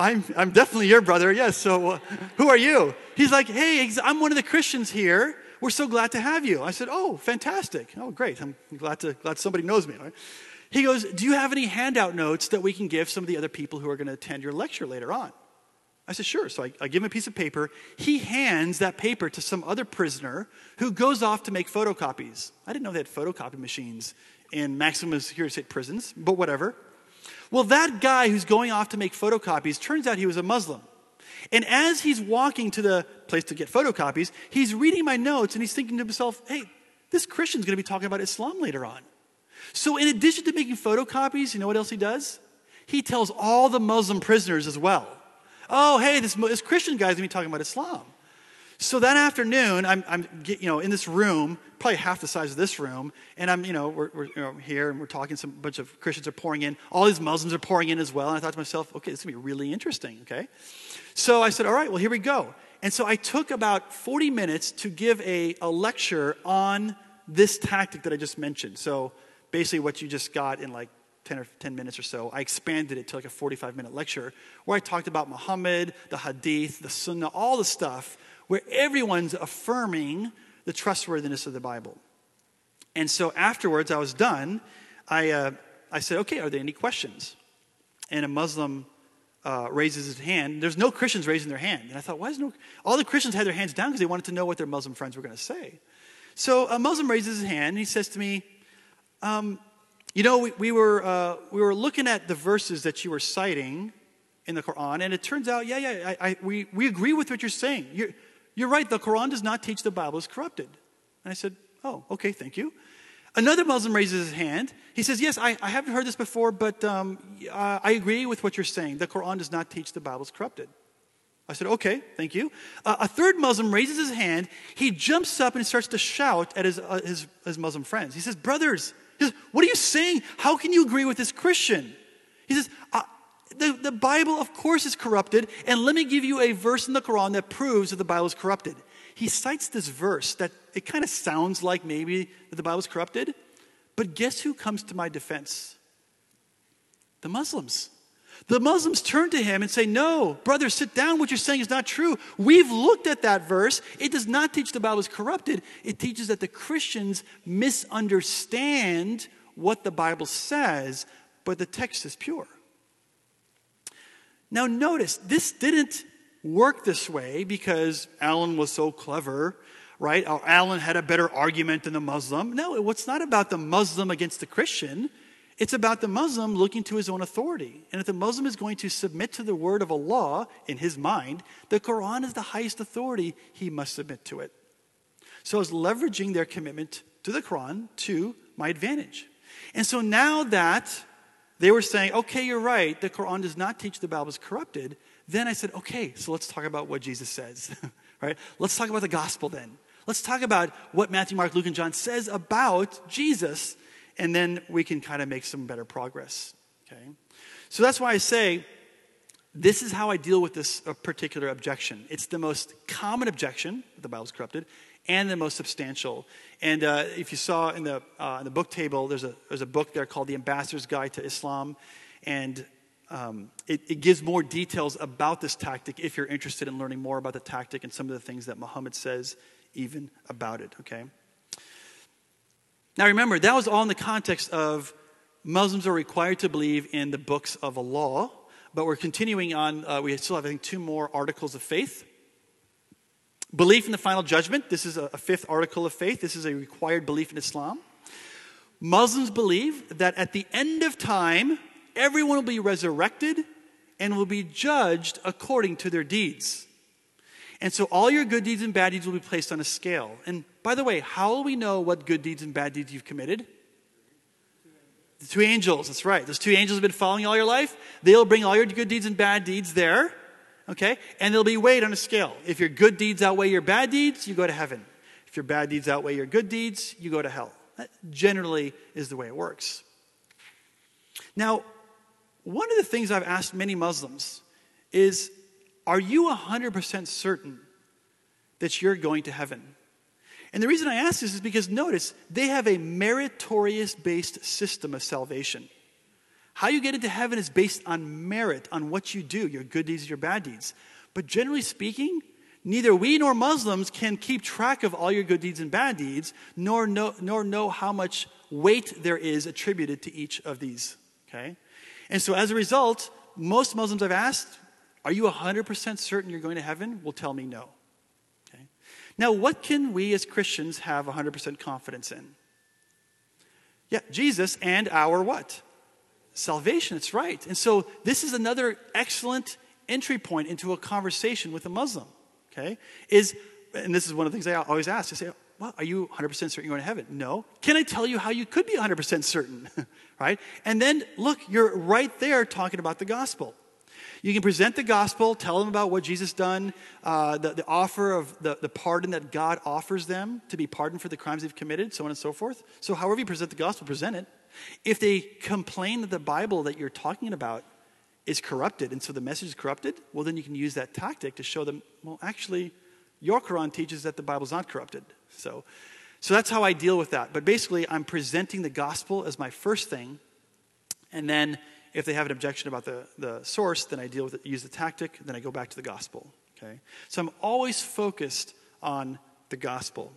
I'm definitely your brother, yes. So who are you? He's like, hey, I'm one of the Christians here. We're so glad to have you. I said, oh, fantastic. Oh, great. I'm glad somebody knows me. Right? He goes, do you have any handout notes that we can give some of the other people who are going to attend your lecture later on? I said, sure. So I give him a piece of paper. He hands that paper to some other prisoner who goes off to make photocopies. I didn't know they had photocopy machines in maximum security state prisons, but whatever. Well, that guy who's going off to make photocopies, turns out he was a Muslim. And as he's walking to the place to get photocopies, he's reading my notes and he's thinking to himself, hey, this Christian's going to be talking about Islam later on. So in addition to making photocopies, you know what else he does? He tells all the Muslim prisoners as well. Oh, hey, this Christian guy's going to be talking about Islam. So that afternoon, I'm in this room, probably half the size of this room, and we're here and we're talking. Some bunch of Christians are pouring in. All these Muslims are pouring in as well. And I thought to myself, okay, this is going to be really interesting. Okay, so I said, all right, well, here we go. And so I took about 40 minutes to give a lecture on this tactic that I just mentioned. So basically, what you just got in like 10 minutes or so, I expanded it to like a 45-minute lecture where I talked about Muhammad, the Hadith, the Sunnah, all the stuff, where everyone's affirming the trustworthiness of the Bible. And so afterwards, I was done. I said, okay, are there any questions? And a Muslim raises his hand. There's no Christians raising their hand. And I thought, why is no... All the Christians had their hands down because they wanted to know what their Muslim friends were going to say. So a Muslim raises his hand, and he says to me, we were looking at the verses that you were citing in the Quran, and it turns out, we agree with what you're saying. You're right, the Quran does not teach the Bible is corrupted. And I said, oh, okay, thank you. Another Muslim raises his hand. He says, yes, I haven't heard this before, but I agree with what you're saying. The Quran does not teach the Bible is corrupted. I said, okay, thank you. A third Muslim raises his hand. He jumps up and starts to shout at his Muslim friends. He says, brothers, what are you saying? How can you agree with this Christian? He says, The Bible, of course, is corrupted, and let me give you a verse in the Quran that proves that the Bible is corrupted. He cites this verse that it kind of sounds like maybe that the Bible is corrupted, but guess who comes to my defense? The Muslims. The Muslims turn to him and say, no, brother, sit down. What you're saying is not true. We've looked at that verse. It does not teach the Bible is corrupted. It teaches that the Christians misunderstand what the Bible says, but the text is pure. Now notice, this didn't work this way because Alan was so clever, right? Or Alan had a better argument than the Muslim. No, it's not about the Muslim against the Christian. It's about the Muslim looking to his own authority. And if the Muslim is going to submit to the word of Allah in his mind, the Quran is the highest authority, he must submit to it. So I was leveraging their commitment to the Quran to my advantage. And so now that they were saying, okay, you're right, the Quran does not teach the Bible is corrupted. Then I said, okay, so let's talk about what Jesus says. Right? Let's talk about the gospel then. Let's talk about what Matthew, Mark, Luke, and John says about Jesus, and then we can kind of make some better progress. Okay? So that's why I say this is how I deal with this particular objection. It's the most common objection, that the Bible is corrupted, and the most substantial. And if you saw in the book table, there's a book there called The Ambassador's Guide to Islam. And it gives more details about this tactic if you're interested in learning more about the tactic and some of the things that Muhammad says even about it, okay? Now remember, that was all in the context of Muslims are required to believe in the books of Allah. But we're continuing on. We still have, I think, two more articles of faith. Belief in the final judgment. This is a fifth article of faith. This is a required belief in Islam. Muslims believe that at the end of time, everyone will be resurrected and will be judged according to their deeds. And so all your good deeds and bad deeds will be placed on a scale. And by the way, how will we know what good deeds and bad deeds you've committed? The two angels, that's right. Those two angels have been following you all your life. They'll bring all your good deeds and bad deeds there. Okay? And they'll be weighed on a scale. If your good deeds outweigh your bad deeds, you go to heaven. If your bad deeds outweigh your good deeds, you go to hell. That generally is the way it works. Now, one of the things I've asked many Muslims is, are you 100% certain that you're going to heaven? And the reason I ask this is because, notice, they have a meritorious-based system of salvation. How you get into heaven is based on merit, on what you do, your good deeds, your bad deeds. But generally speaking, neither we nor Muslims can keep track of all your good deeds and bad deeds, nor know how much weight there is attributed to each of these, okay? And so as a result, most Muslims I've asked, are you 100% certain you're going to heaven? Will tell me no. Okay? Now, what can we as Christians have 100% confidence in? Yeah, Jesus and our what? Salvation, it's right. And so this is another excellent entry point into a conversation with a Muslim, okay? And this is one of the things I always ask. I say, well, are you 100% certain you're going to heaven? No. Can I tell you how you could be 100% certain? Right? And then, look, you're right there talking about the gospel. You can present the gospel, tell them about what Jesus done, the offer of the pardon that God offers them to be pardoned for the crimes they've committed, so on and so forth. So however you present the gospel, present it. If they complain that the Bible that you're talking about is corrupted, and so the message is corrupted, well, then you can use that tactic to show them, well, actually, your Quran teaches that the Bible's not corrupted. So that's how I deal with that. But basically, I'm presenting the gospel as my first thing, and then if they have an objection about the source, then I deal with it, use the tactic, then I go back to the gospel, okay? So I'm always focused on the gospel.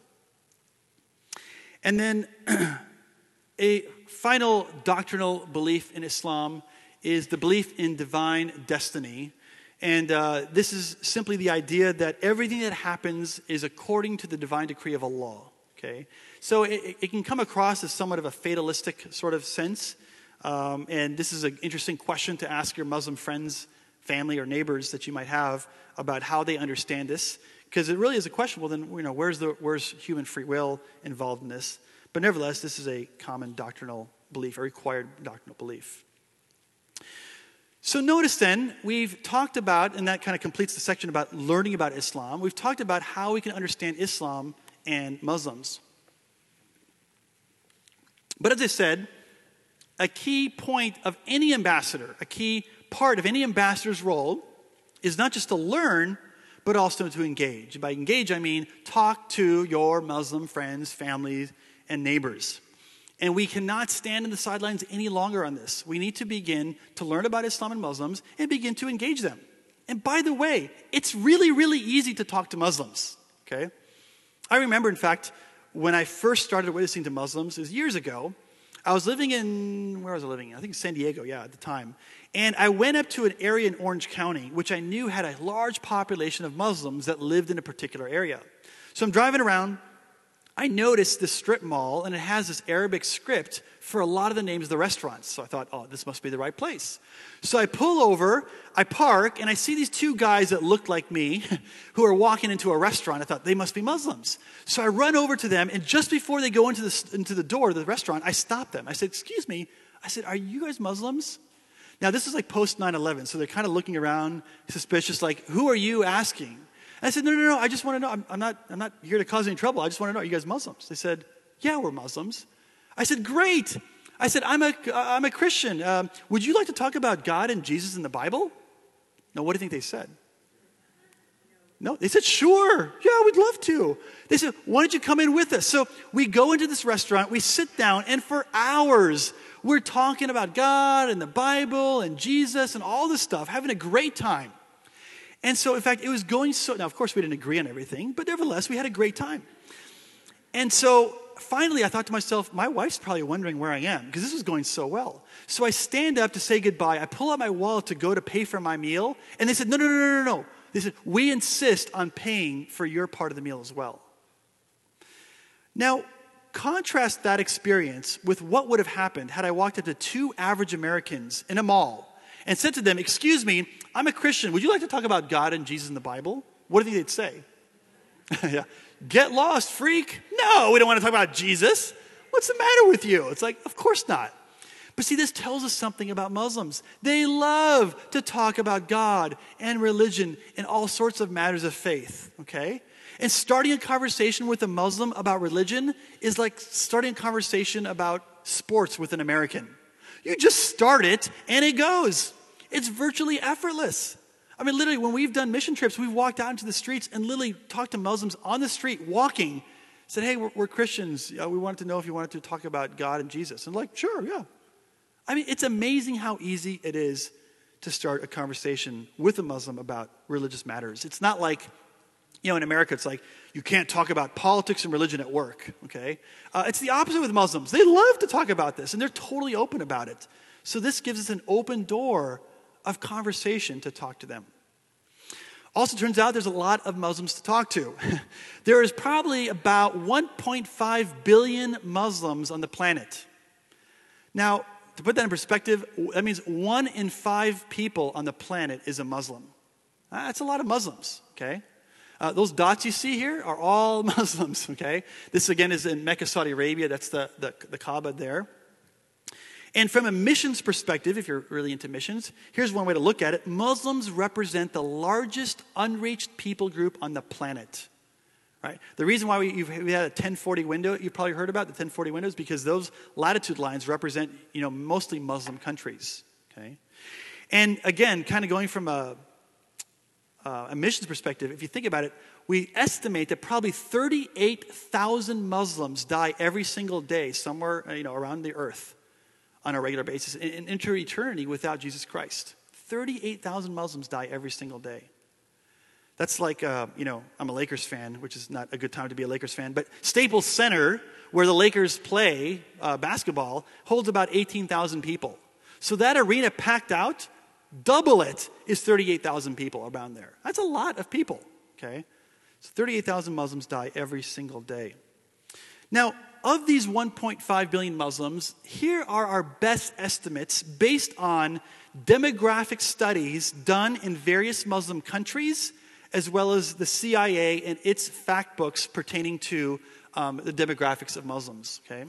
And then a final doctrinal belief in Islam is the belief in divine destiny. And this is simply the idea that everything that happens is according to the divine decree of Allah, okay? So it can come across as somewhat of a fatalistic sort of sense. And this is an interesting question to ask your Muslim friends, family, or neighbors that you might have about how they understand this, because it really is a question. Well, then you know, where's human free will involved in this? But nevertheless, this is a common doctrinal belief, a required doctrinal belief. So notice then, we've talked about, and that kind of completes the section about learning about Islam. We've talked about how we can understand Islam and Muslims. But as I said, a key point of any ambassador, a key part of any ambassador's role is not just to learn, but also to engage. By engage, I mean talk to your Muslim friends, families, and neighbors. And we cannot stand in the sidelines any longer on this. We need to begin to learn about Islam and Muslims and begin to engage them. And by the way, it's really, really easy to talk to Muslims, okay? I remember, in fact, when I first started witnessing to Muslims, it was years ago. I was living in, where was I living? I think San Diego, yeah, at the time. And I went up to an area in Orange County, which I knew had a large population of Muslims that lived in a particular area. So I'm driving around. I noticed this strip mall, and it has this Arabic script for a lot of the names of the restaurants. So I thought, oh, this must be the right place. So I pull over, I park, and I see these two guys that looked like me who are walking into a restaurant. I thought, they must be Muslims. So I run over to them, and just before they go into the door of the restaurant, I stop them. I said, excuse me. I said, are you guys Muslims? Now, this is like post 9/11, so they're kind of looking around, suspicious, like, who are you asking? I said, no, I just want to know. I'm not here to cause any trouble. I just want to know, are you guys Muslims? They said, yeah, we're Muslims. I said, great. I said, I'm a Christian. Would you like to talk about God and Jesus and the Bible? Now, what do you think they said? No, they said, sure. Yeah, we'd love to. They said, why don't you come in with us? So we go into this restaurant, we sit down, and for hours, we're talking about God and the Bible and Jesus and all this stuff, having a great time. And so, in fact, it was going so... Now, of course, we didn't agree on everything, but nevertheless, we had a great time. And so, finally, I thought to myself, my wife's probably wondering where I am, because this was going so well. So I stand up to say goodbye. I pull out my wallet to go to pay for my meal, and they said, no. They said, we insist on paying for your part of the meal as well. Now, contrast that experience with what would have happened had I walked up to two average Americans in a mall and said to them, excuse me, I'm a Christian. Would you like to talk about God and Jesus and the Bible? What do you think they'd say? Yeah. Get lost, freak. No, we don't want to talk about Jesus. What's the matter with you? It's like, of course not. But see, this tells us something about Muslims. They love to talk about God and religion and all sorts of matters of faith, okay? And starting a conversation with a Muslim about religion is like starting a conversation about sports with an American. You just start it, and it goes. It's virtually effortless. I mean, literally, when we've done mission trips, we've walked out into the streets and literally talked to Muslims on the street walking, said, hey, we're Christians. We wanted to know if you wanted to talk about God and Jesus. And like, sure, yeah. I mean, it's amazing how easy it is to start a conversation with a Muslim about religious matters. It's not like You know, in America, it's like, you can't talk about politics and religion at work, okay? It's the opposite with Muslims. They love to talk about this, and they're totally open about it. So this gives us an open door of conversation to talk to them. Also, it turns out there's a lot of Muslims to talk to. There is probably about 1.5 billion Muslims on the planet. Now, to put that in perspective, that means 1 in 5 people on the planet is a Muslim. That's a lot of Muslims, okay? Those dots you see here are all Muslims, okay? This, again, is in Mecca, Saudi Arabia. That's the Kaaba there. And from a missions perspective, if you're really into missions, here's one way to look at it. Muslims represent the largest unreached people group on the planet, right? The reason why we had a 1040 window, you've probably heard about the 1040 windows, because those latitude lines represent, you know, mostly Muslim countries, okay? And again, kind of going from a missions perspective, if you think about it, we estimate that probably 38,000 Muslims die every single day somewhere, you know, around the earth on a regular basis and enter eternity without Jesus Christ. 38,000 Muslims die every single day. That's like, you know, I'm a Lakers fan, which is not a good time to be a Lakers fan, but Staples Center, where the Lakers play basketball, holds about 18,000 people. So that arena packed out, double it is 38,000 people around there. That's a lot of people, okay? So 38,000 Muslims die every single day. Now, of these 1.5 billion Muslims, here are our best estimates based on demographic studies done in various Muslim countries, as well as the CIA and its fact books pertaining to the demographics of Muslims, okay?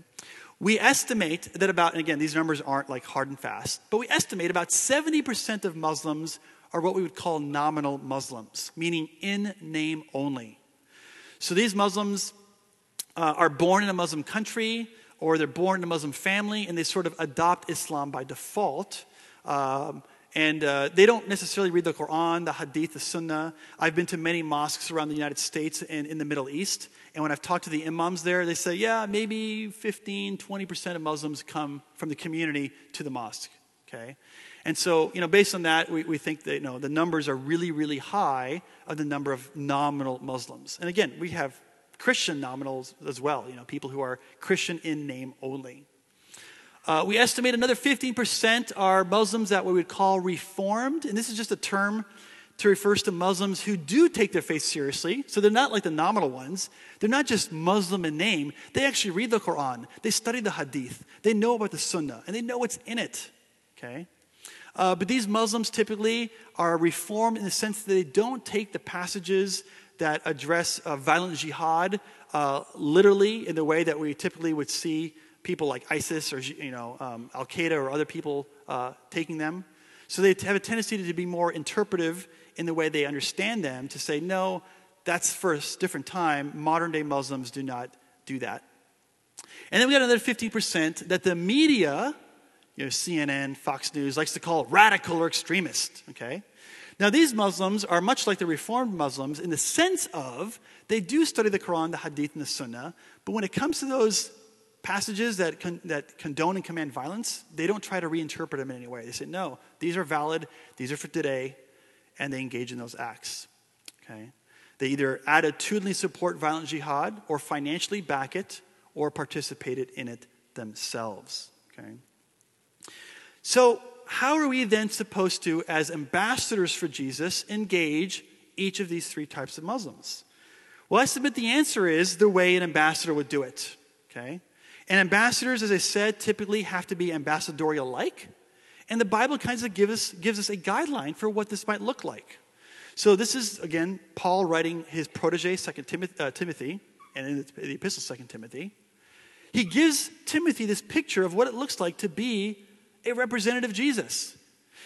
We estimate that about, and again, these numbers aren't like hard and fast, but we estimate about 70% of Muslims are what we would call nominal Muslims, meaning in name only. So these Muslims are born in a Muslim country, or they're born in a Muslim family, and they sort of adopt Islam by default. They don't necessarily read the Quran, the Hadith, the Sunnah. I've been to many mosques around the United States and in the Middle East. And when I've talked to the imams there, they say, yeah, maybe 15, 20% of Muslims come from the community to the mosque, okay? And so, you know, based on that, we think that, you know, the numbers are really, really high of the number of nominal Muslims. And again, we have Christian nominals as well, you know, people who are Christian in name only. We estimate another 15% are Muslims that we would call Reformed. And this is just a term to refer to Muslims who do take their faith seriously. So they're not like the nominal ones. They're not just Muslim in name. They actually read the Quran. They study the Hadith. They know about the Sunnah. And they know what's in it. Okay? But these Muslims typically are Reformed in the sense that they don't take the passages that address violent jihad literally in the way that we typically would see people like ISIS or, you know, Al-Qaeda or other people taking them. So they have a tendency to be more interpretive in the way they understand them, to say, no, that's for a different time. Modern-day Muslims do not do that. And then we got another 15% that the media, you know, CNN, Fox News, likes to call radical or extremist, okay? Now, these Muslims are much like the Reformed Muslims in the sense of they do study the Quran, the Hadith, and the Sunnah, but when it comes to those passages that condone and command violence, they don't try to reinterpret them in any way. They say, no, these are valid, these are for today, and they engage in those acts, okay? They either attitudinally support violent jihad or financially back it or participated in it themselves, okay? So how are we then supposed to, as ambassadors for Jesus, engage each of these three types of Muslims? Well, I submit the answer is the way an ambassador would do it, okay? And ambassadors, as I said, typically have to be ambassadorial-like. And the Bible kind of gives us a guideline for what this might look like. So this is, again, Paul writing his protege, Timothy, and in the epistle, 2 Timothy. He gives Timothy this picture of what it looks like to be a representative of Jesus.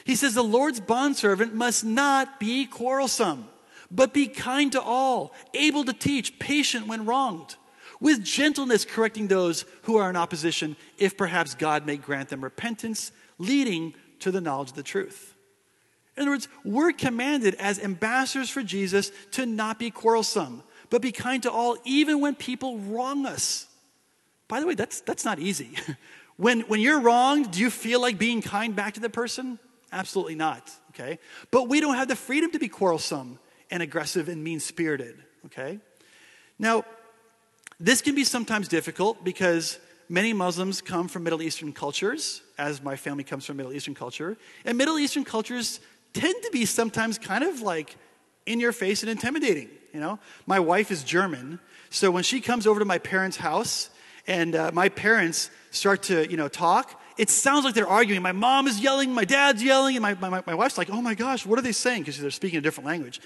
He says, the Lord's bondservant must not be quarrelsome, but be kind to all, able to teach, patient when wronged, with gentleness correcting those who are in opposition, if perhaps God may grant them repentance, leading to the knowledge of the truth. In other words, we're commanded as ambassadors for Jesus to not be quarrelsome, but be kind to all, even when people wrong us. By the way, that's not easy. When you're wronged, do you feel like being kind back to the person? Absolutely not, okay? But we don't have the freedom to be quarrelsome and aggressive and mean-spirited, Okay? Now, this can be sometimes difficult because many Muslims come from Middle Eastern cultures, as my family comes from Middle Eastern culture, and Middle Eastern cultures tend to be sometimes kind of like in your face and intimidating, you know? My wife is German, so when she comes over to my parents' house and my parents start to, you know, talk, it sounds like they're arguing. My mom is yelling, my dad's yelling, and my wife's like, oh my gosh, what are they saying? Because they're speaking a different language.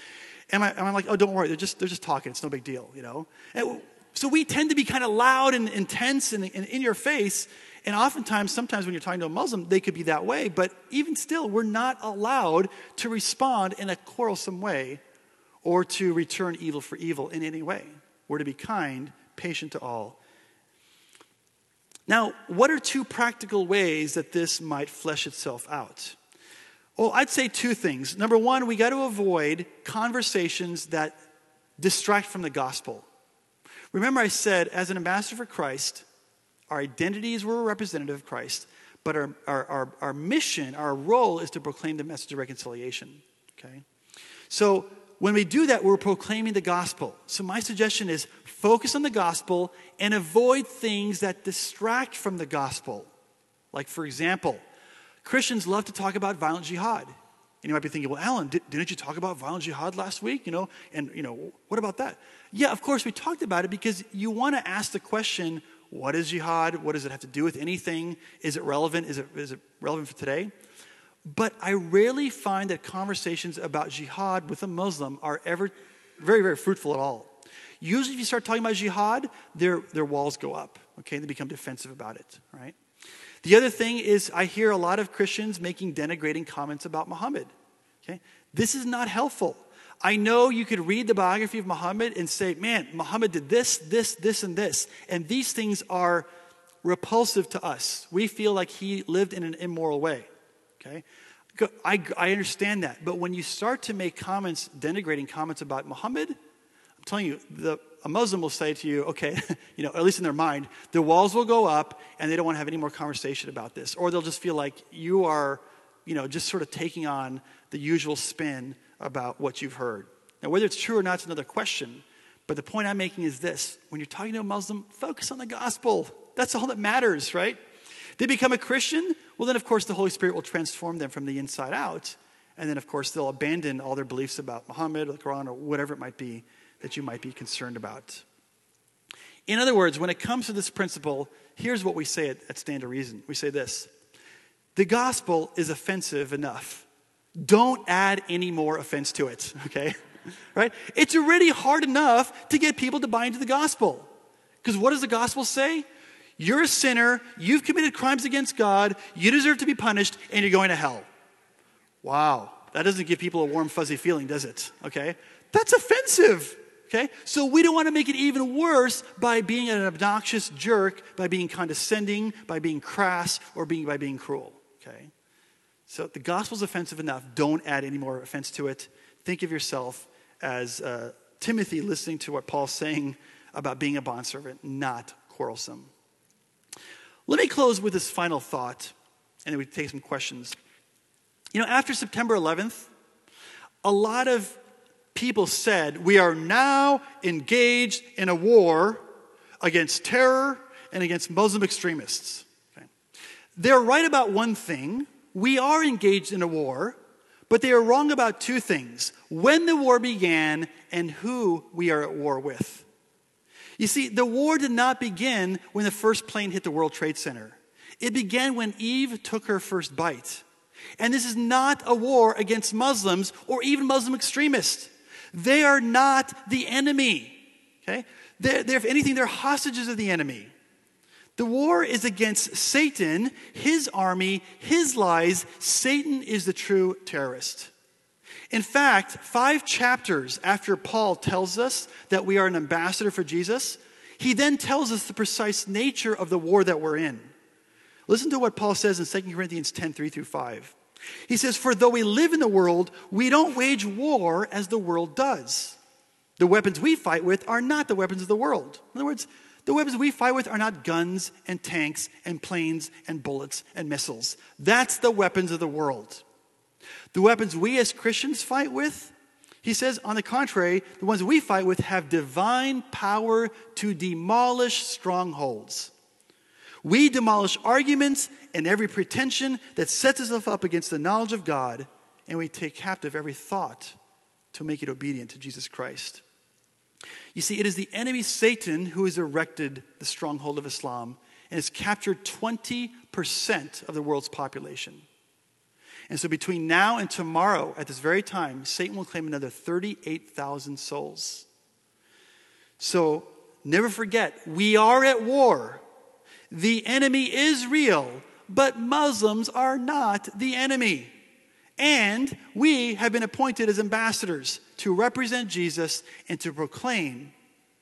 And I'm like, oh, don't worry, they're just talking, it's no big deal, you know? And so we tend to be kind of loud and intense and in your face, and oftentimes, sometimes when you're talking to a Muslim, they could be that way, but even still, we're not allowed to respond in a quarrelsome way or to return evil for evil in any way. We're to be kind, patient to all. Now, what are two practical ways that this might flesh itself out? Well, I'd say two things. Number one, we got to avoid conversations that distract from the gospel. Remember I said, as an ambassador for Christ, our identities were a representative of Christ, but our mission, our role is to proclaim the message of reconciliation, okay? So when we do that, we're proclaiming the gospel. So my suggestion is focus on the gospel and avoid things that distract from the gospel. Like, for example, Christians love to talk about violent jihad. And you might be thinking, well, Alan, didn't you talk about violent jihad last week? You know, and, you know, what about that? Yeah, of course, we talked about it because you want to ask the question, what is jihad? What does it have to do with anything? Is it relevant? Is it relevant for today? But I rarely find that conversations about jihad with a Muslim are ever very, very fruitful at all. Usually if you start talking about jihad, their walls go up, okay? They become defensive about it, right? The other thing is I hear a lot of Christians making denigrating comments about Muhammad, okay? This is not helpful. I know you could read the biography of Muhammad and say, man, Muhammad did this, this, this, and this. And these things are repulsive to us. We feel like he lived in an immoral way, okay? I understand that. But when you start to make comments, denigrating comments about Muhammad, I'm telling you, a Muslim will say to you, okay, you know, at least in their mind, the walls will go up and they don't want to have any more conversation about this. Or they'll just feel like you are, you know, just sort of taking on the usual spin about what you've heard. Now, whether it's true or not is another question. But the point I'm making is this. When you're talking to a Muslim, focus on the gospel. That's all that matters, right? They become a Christian? Well, then, of course, the Holy Spirit will transform them from the inside out. And then, of course, they'll abandon all their beliefs about Muhammad or the Quran or whatever it might be that you might be concerned about. In other words, when it comes to this principle, here's what we say at Stand to Reason. We say this. The gospel is offensive enough. Don't add any more offense to it, okay? Right? It's already hard enough to get people to buy into the gospel. Because what does the gospel say? You're a sinner, you've committed crimes against God, you deserve to be punished, and you're going to hell. Wow, that doesn't give people a warm, fuzzy feeling, does it? Okay? That's offensive, okay? So we don't want to make it even worse by being an obnoxious jerk, by being condescending, by being crass, or by being cruel, okay? So the gospel's offensive enough. Don't add any more offense to it. Think of yourself as Timothy listening to what Paul's saying about being a bondservant, not quarrelsome. Let me close with this final thought, and then we take some questions. You know, after September 11th, a lot of people said, we are now engaged in a war against terror and against Muslim extremists. Okay? They're right about one thing. We are engaged in a war, but they are wrong about two things. When the war began and who we are at war with. You see, the war did not begin when the first plane hit the World Trade Center. It began when Eve took her first bite. And this is not a war against Muslims or even Muslim extremists. They are not the enemy. Okay? If anything, they're hostages of the enemy. The war is against Satan, his army, his lies. Satan is the true terrorist. In fact, 5 chapters after Paul tells us that we are an ambassador for Jesus, he then tells us the precise nature of the war that we're in. Listen to what Paul says in 2 Corinthians 10:3-5. He says, "For though we live in the world, we don't wage war as the world does. The weapons we fight with are not the weapons of the world." In other words, the weapons we fight with are not guns and tanks and planes and bullets and missiles. That's the weapons of the world. The weapons we as Christians fight with He says, on the contrary, the ones we fight with have divine power to demolish strongholds. We demolish arguments and every pretension that sets itself up against the knowledge of God, and we take captive every thought to make it obedient to Jesus Christ. You see, it is the enemy Satan who has erected the stronghold of Islam and has captured 20% of the world's population. And so between now and tomorrow, at this very time, Satan will claim another 38,000 souls. So never forget, we are at war. The enemy is real, but Muslims are not the enemy. And we have been appointed as ambassadors to represent Jesus and to proclaim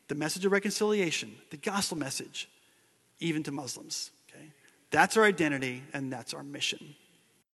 the message of reconciliation, the gospel message, even to Muslims. Okay? That's our identity and that's our mission.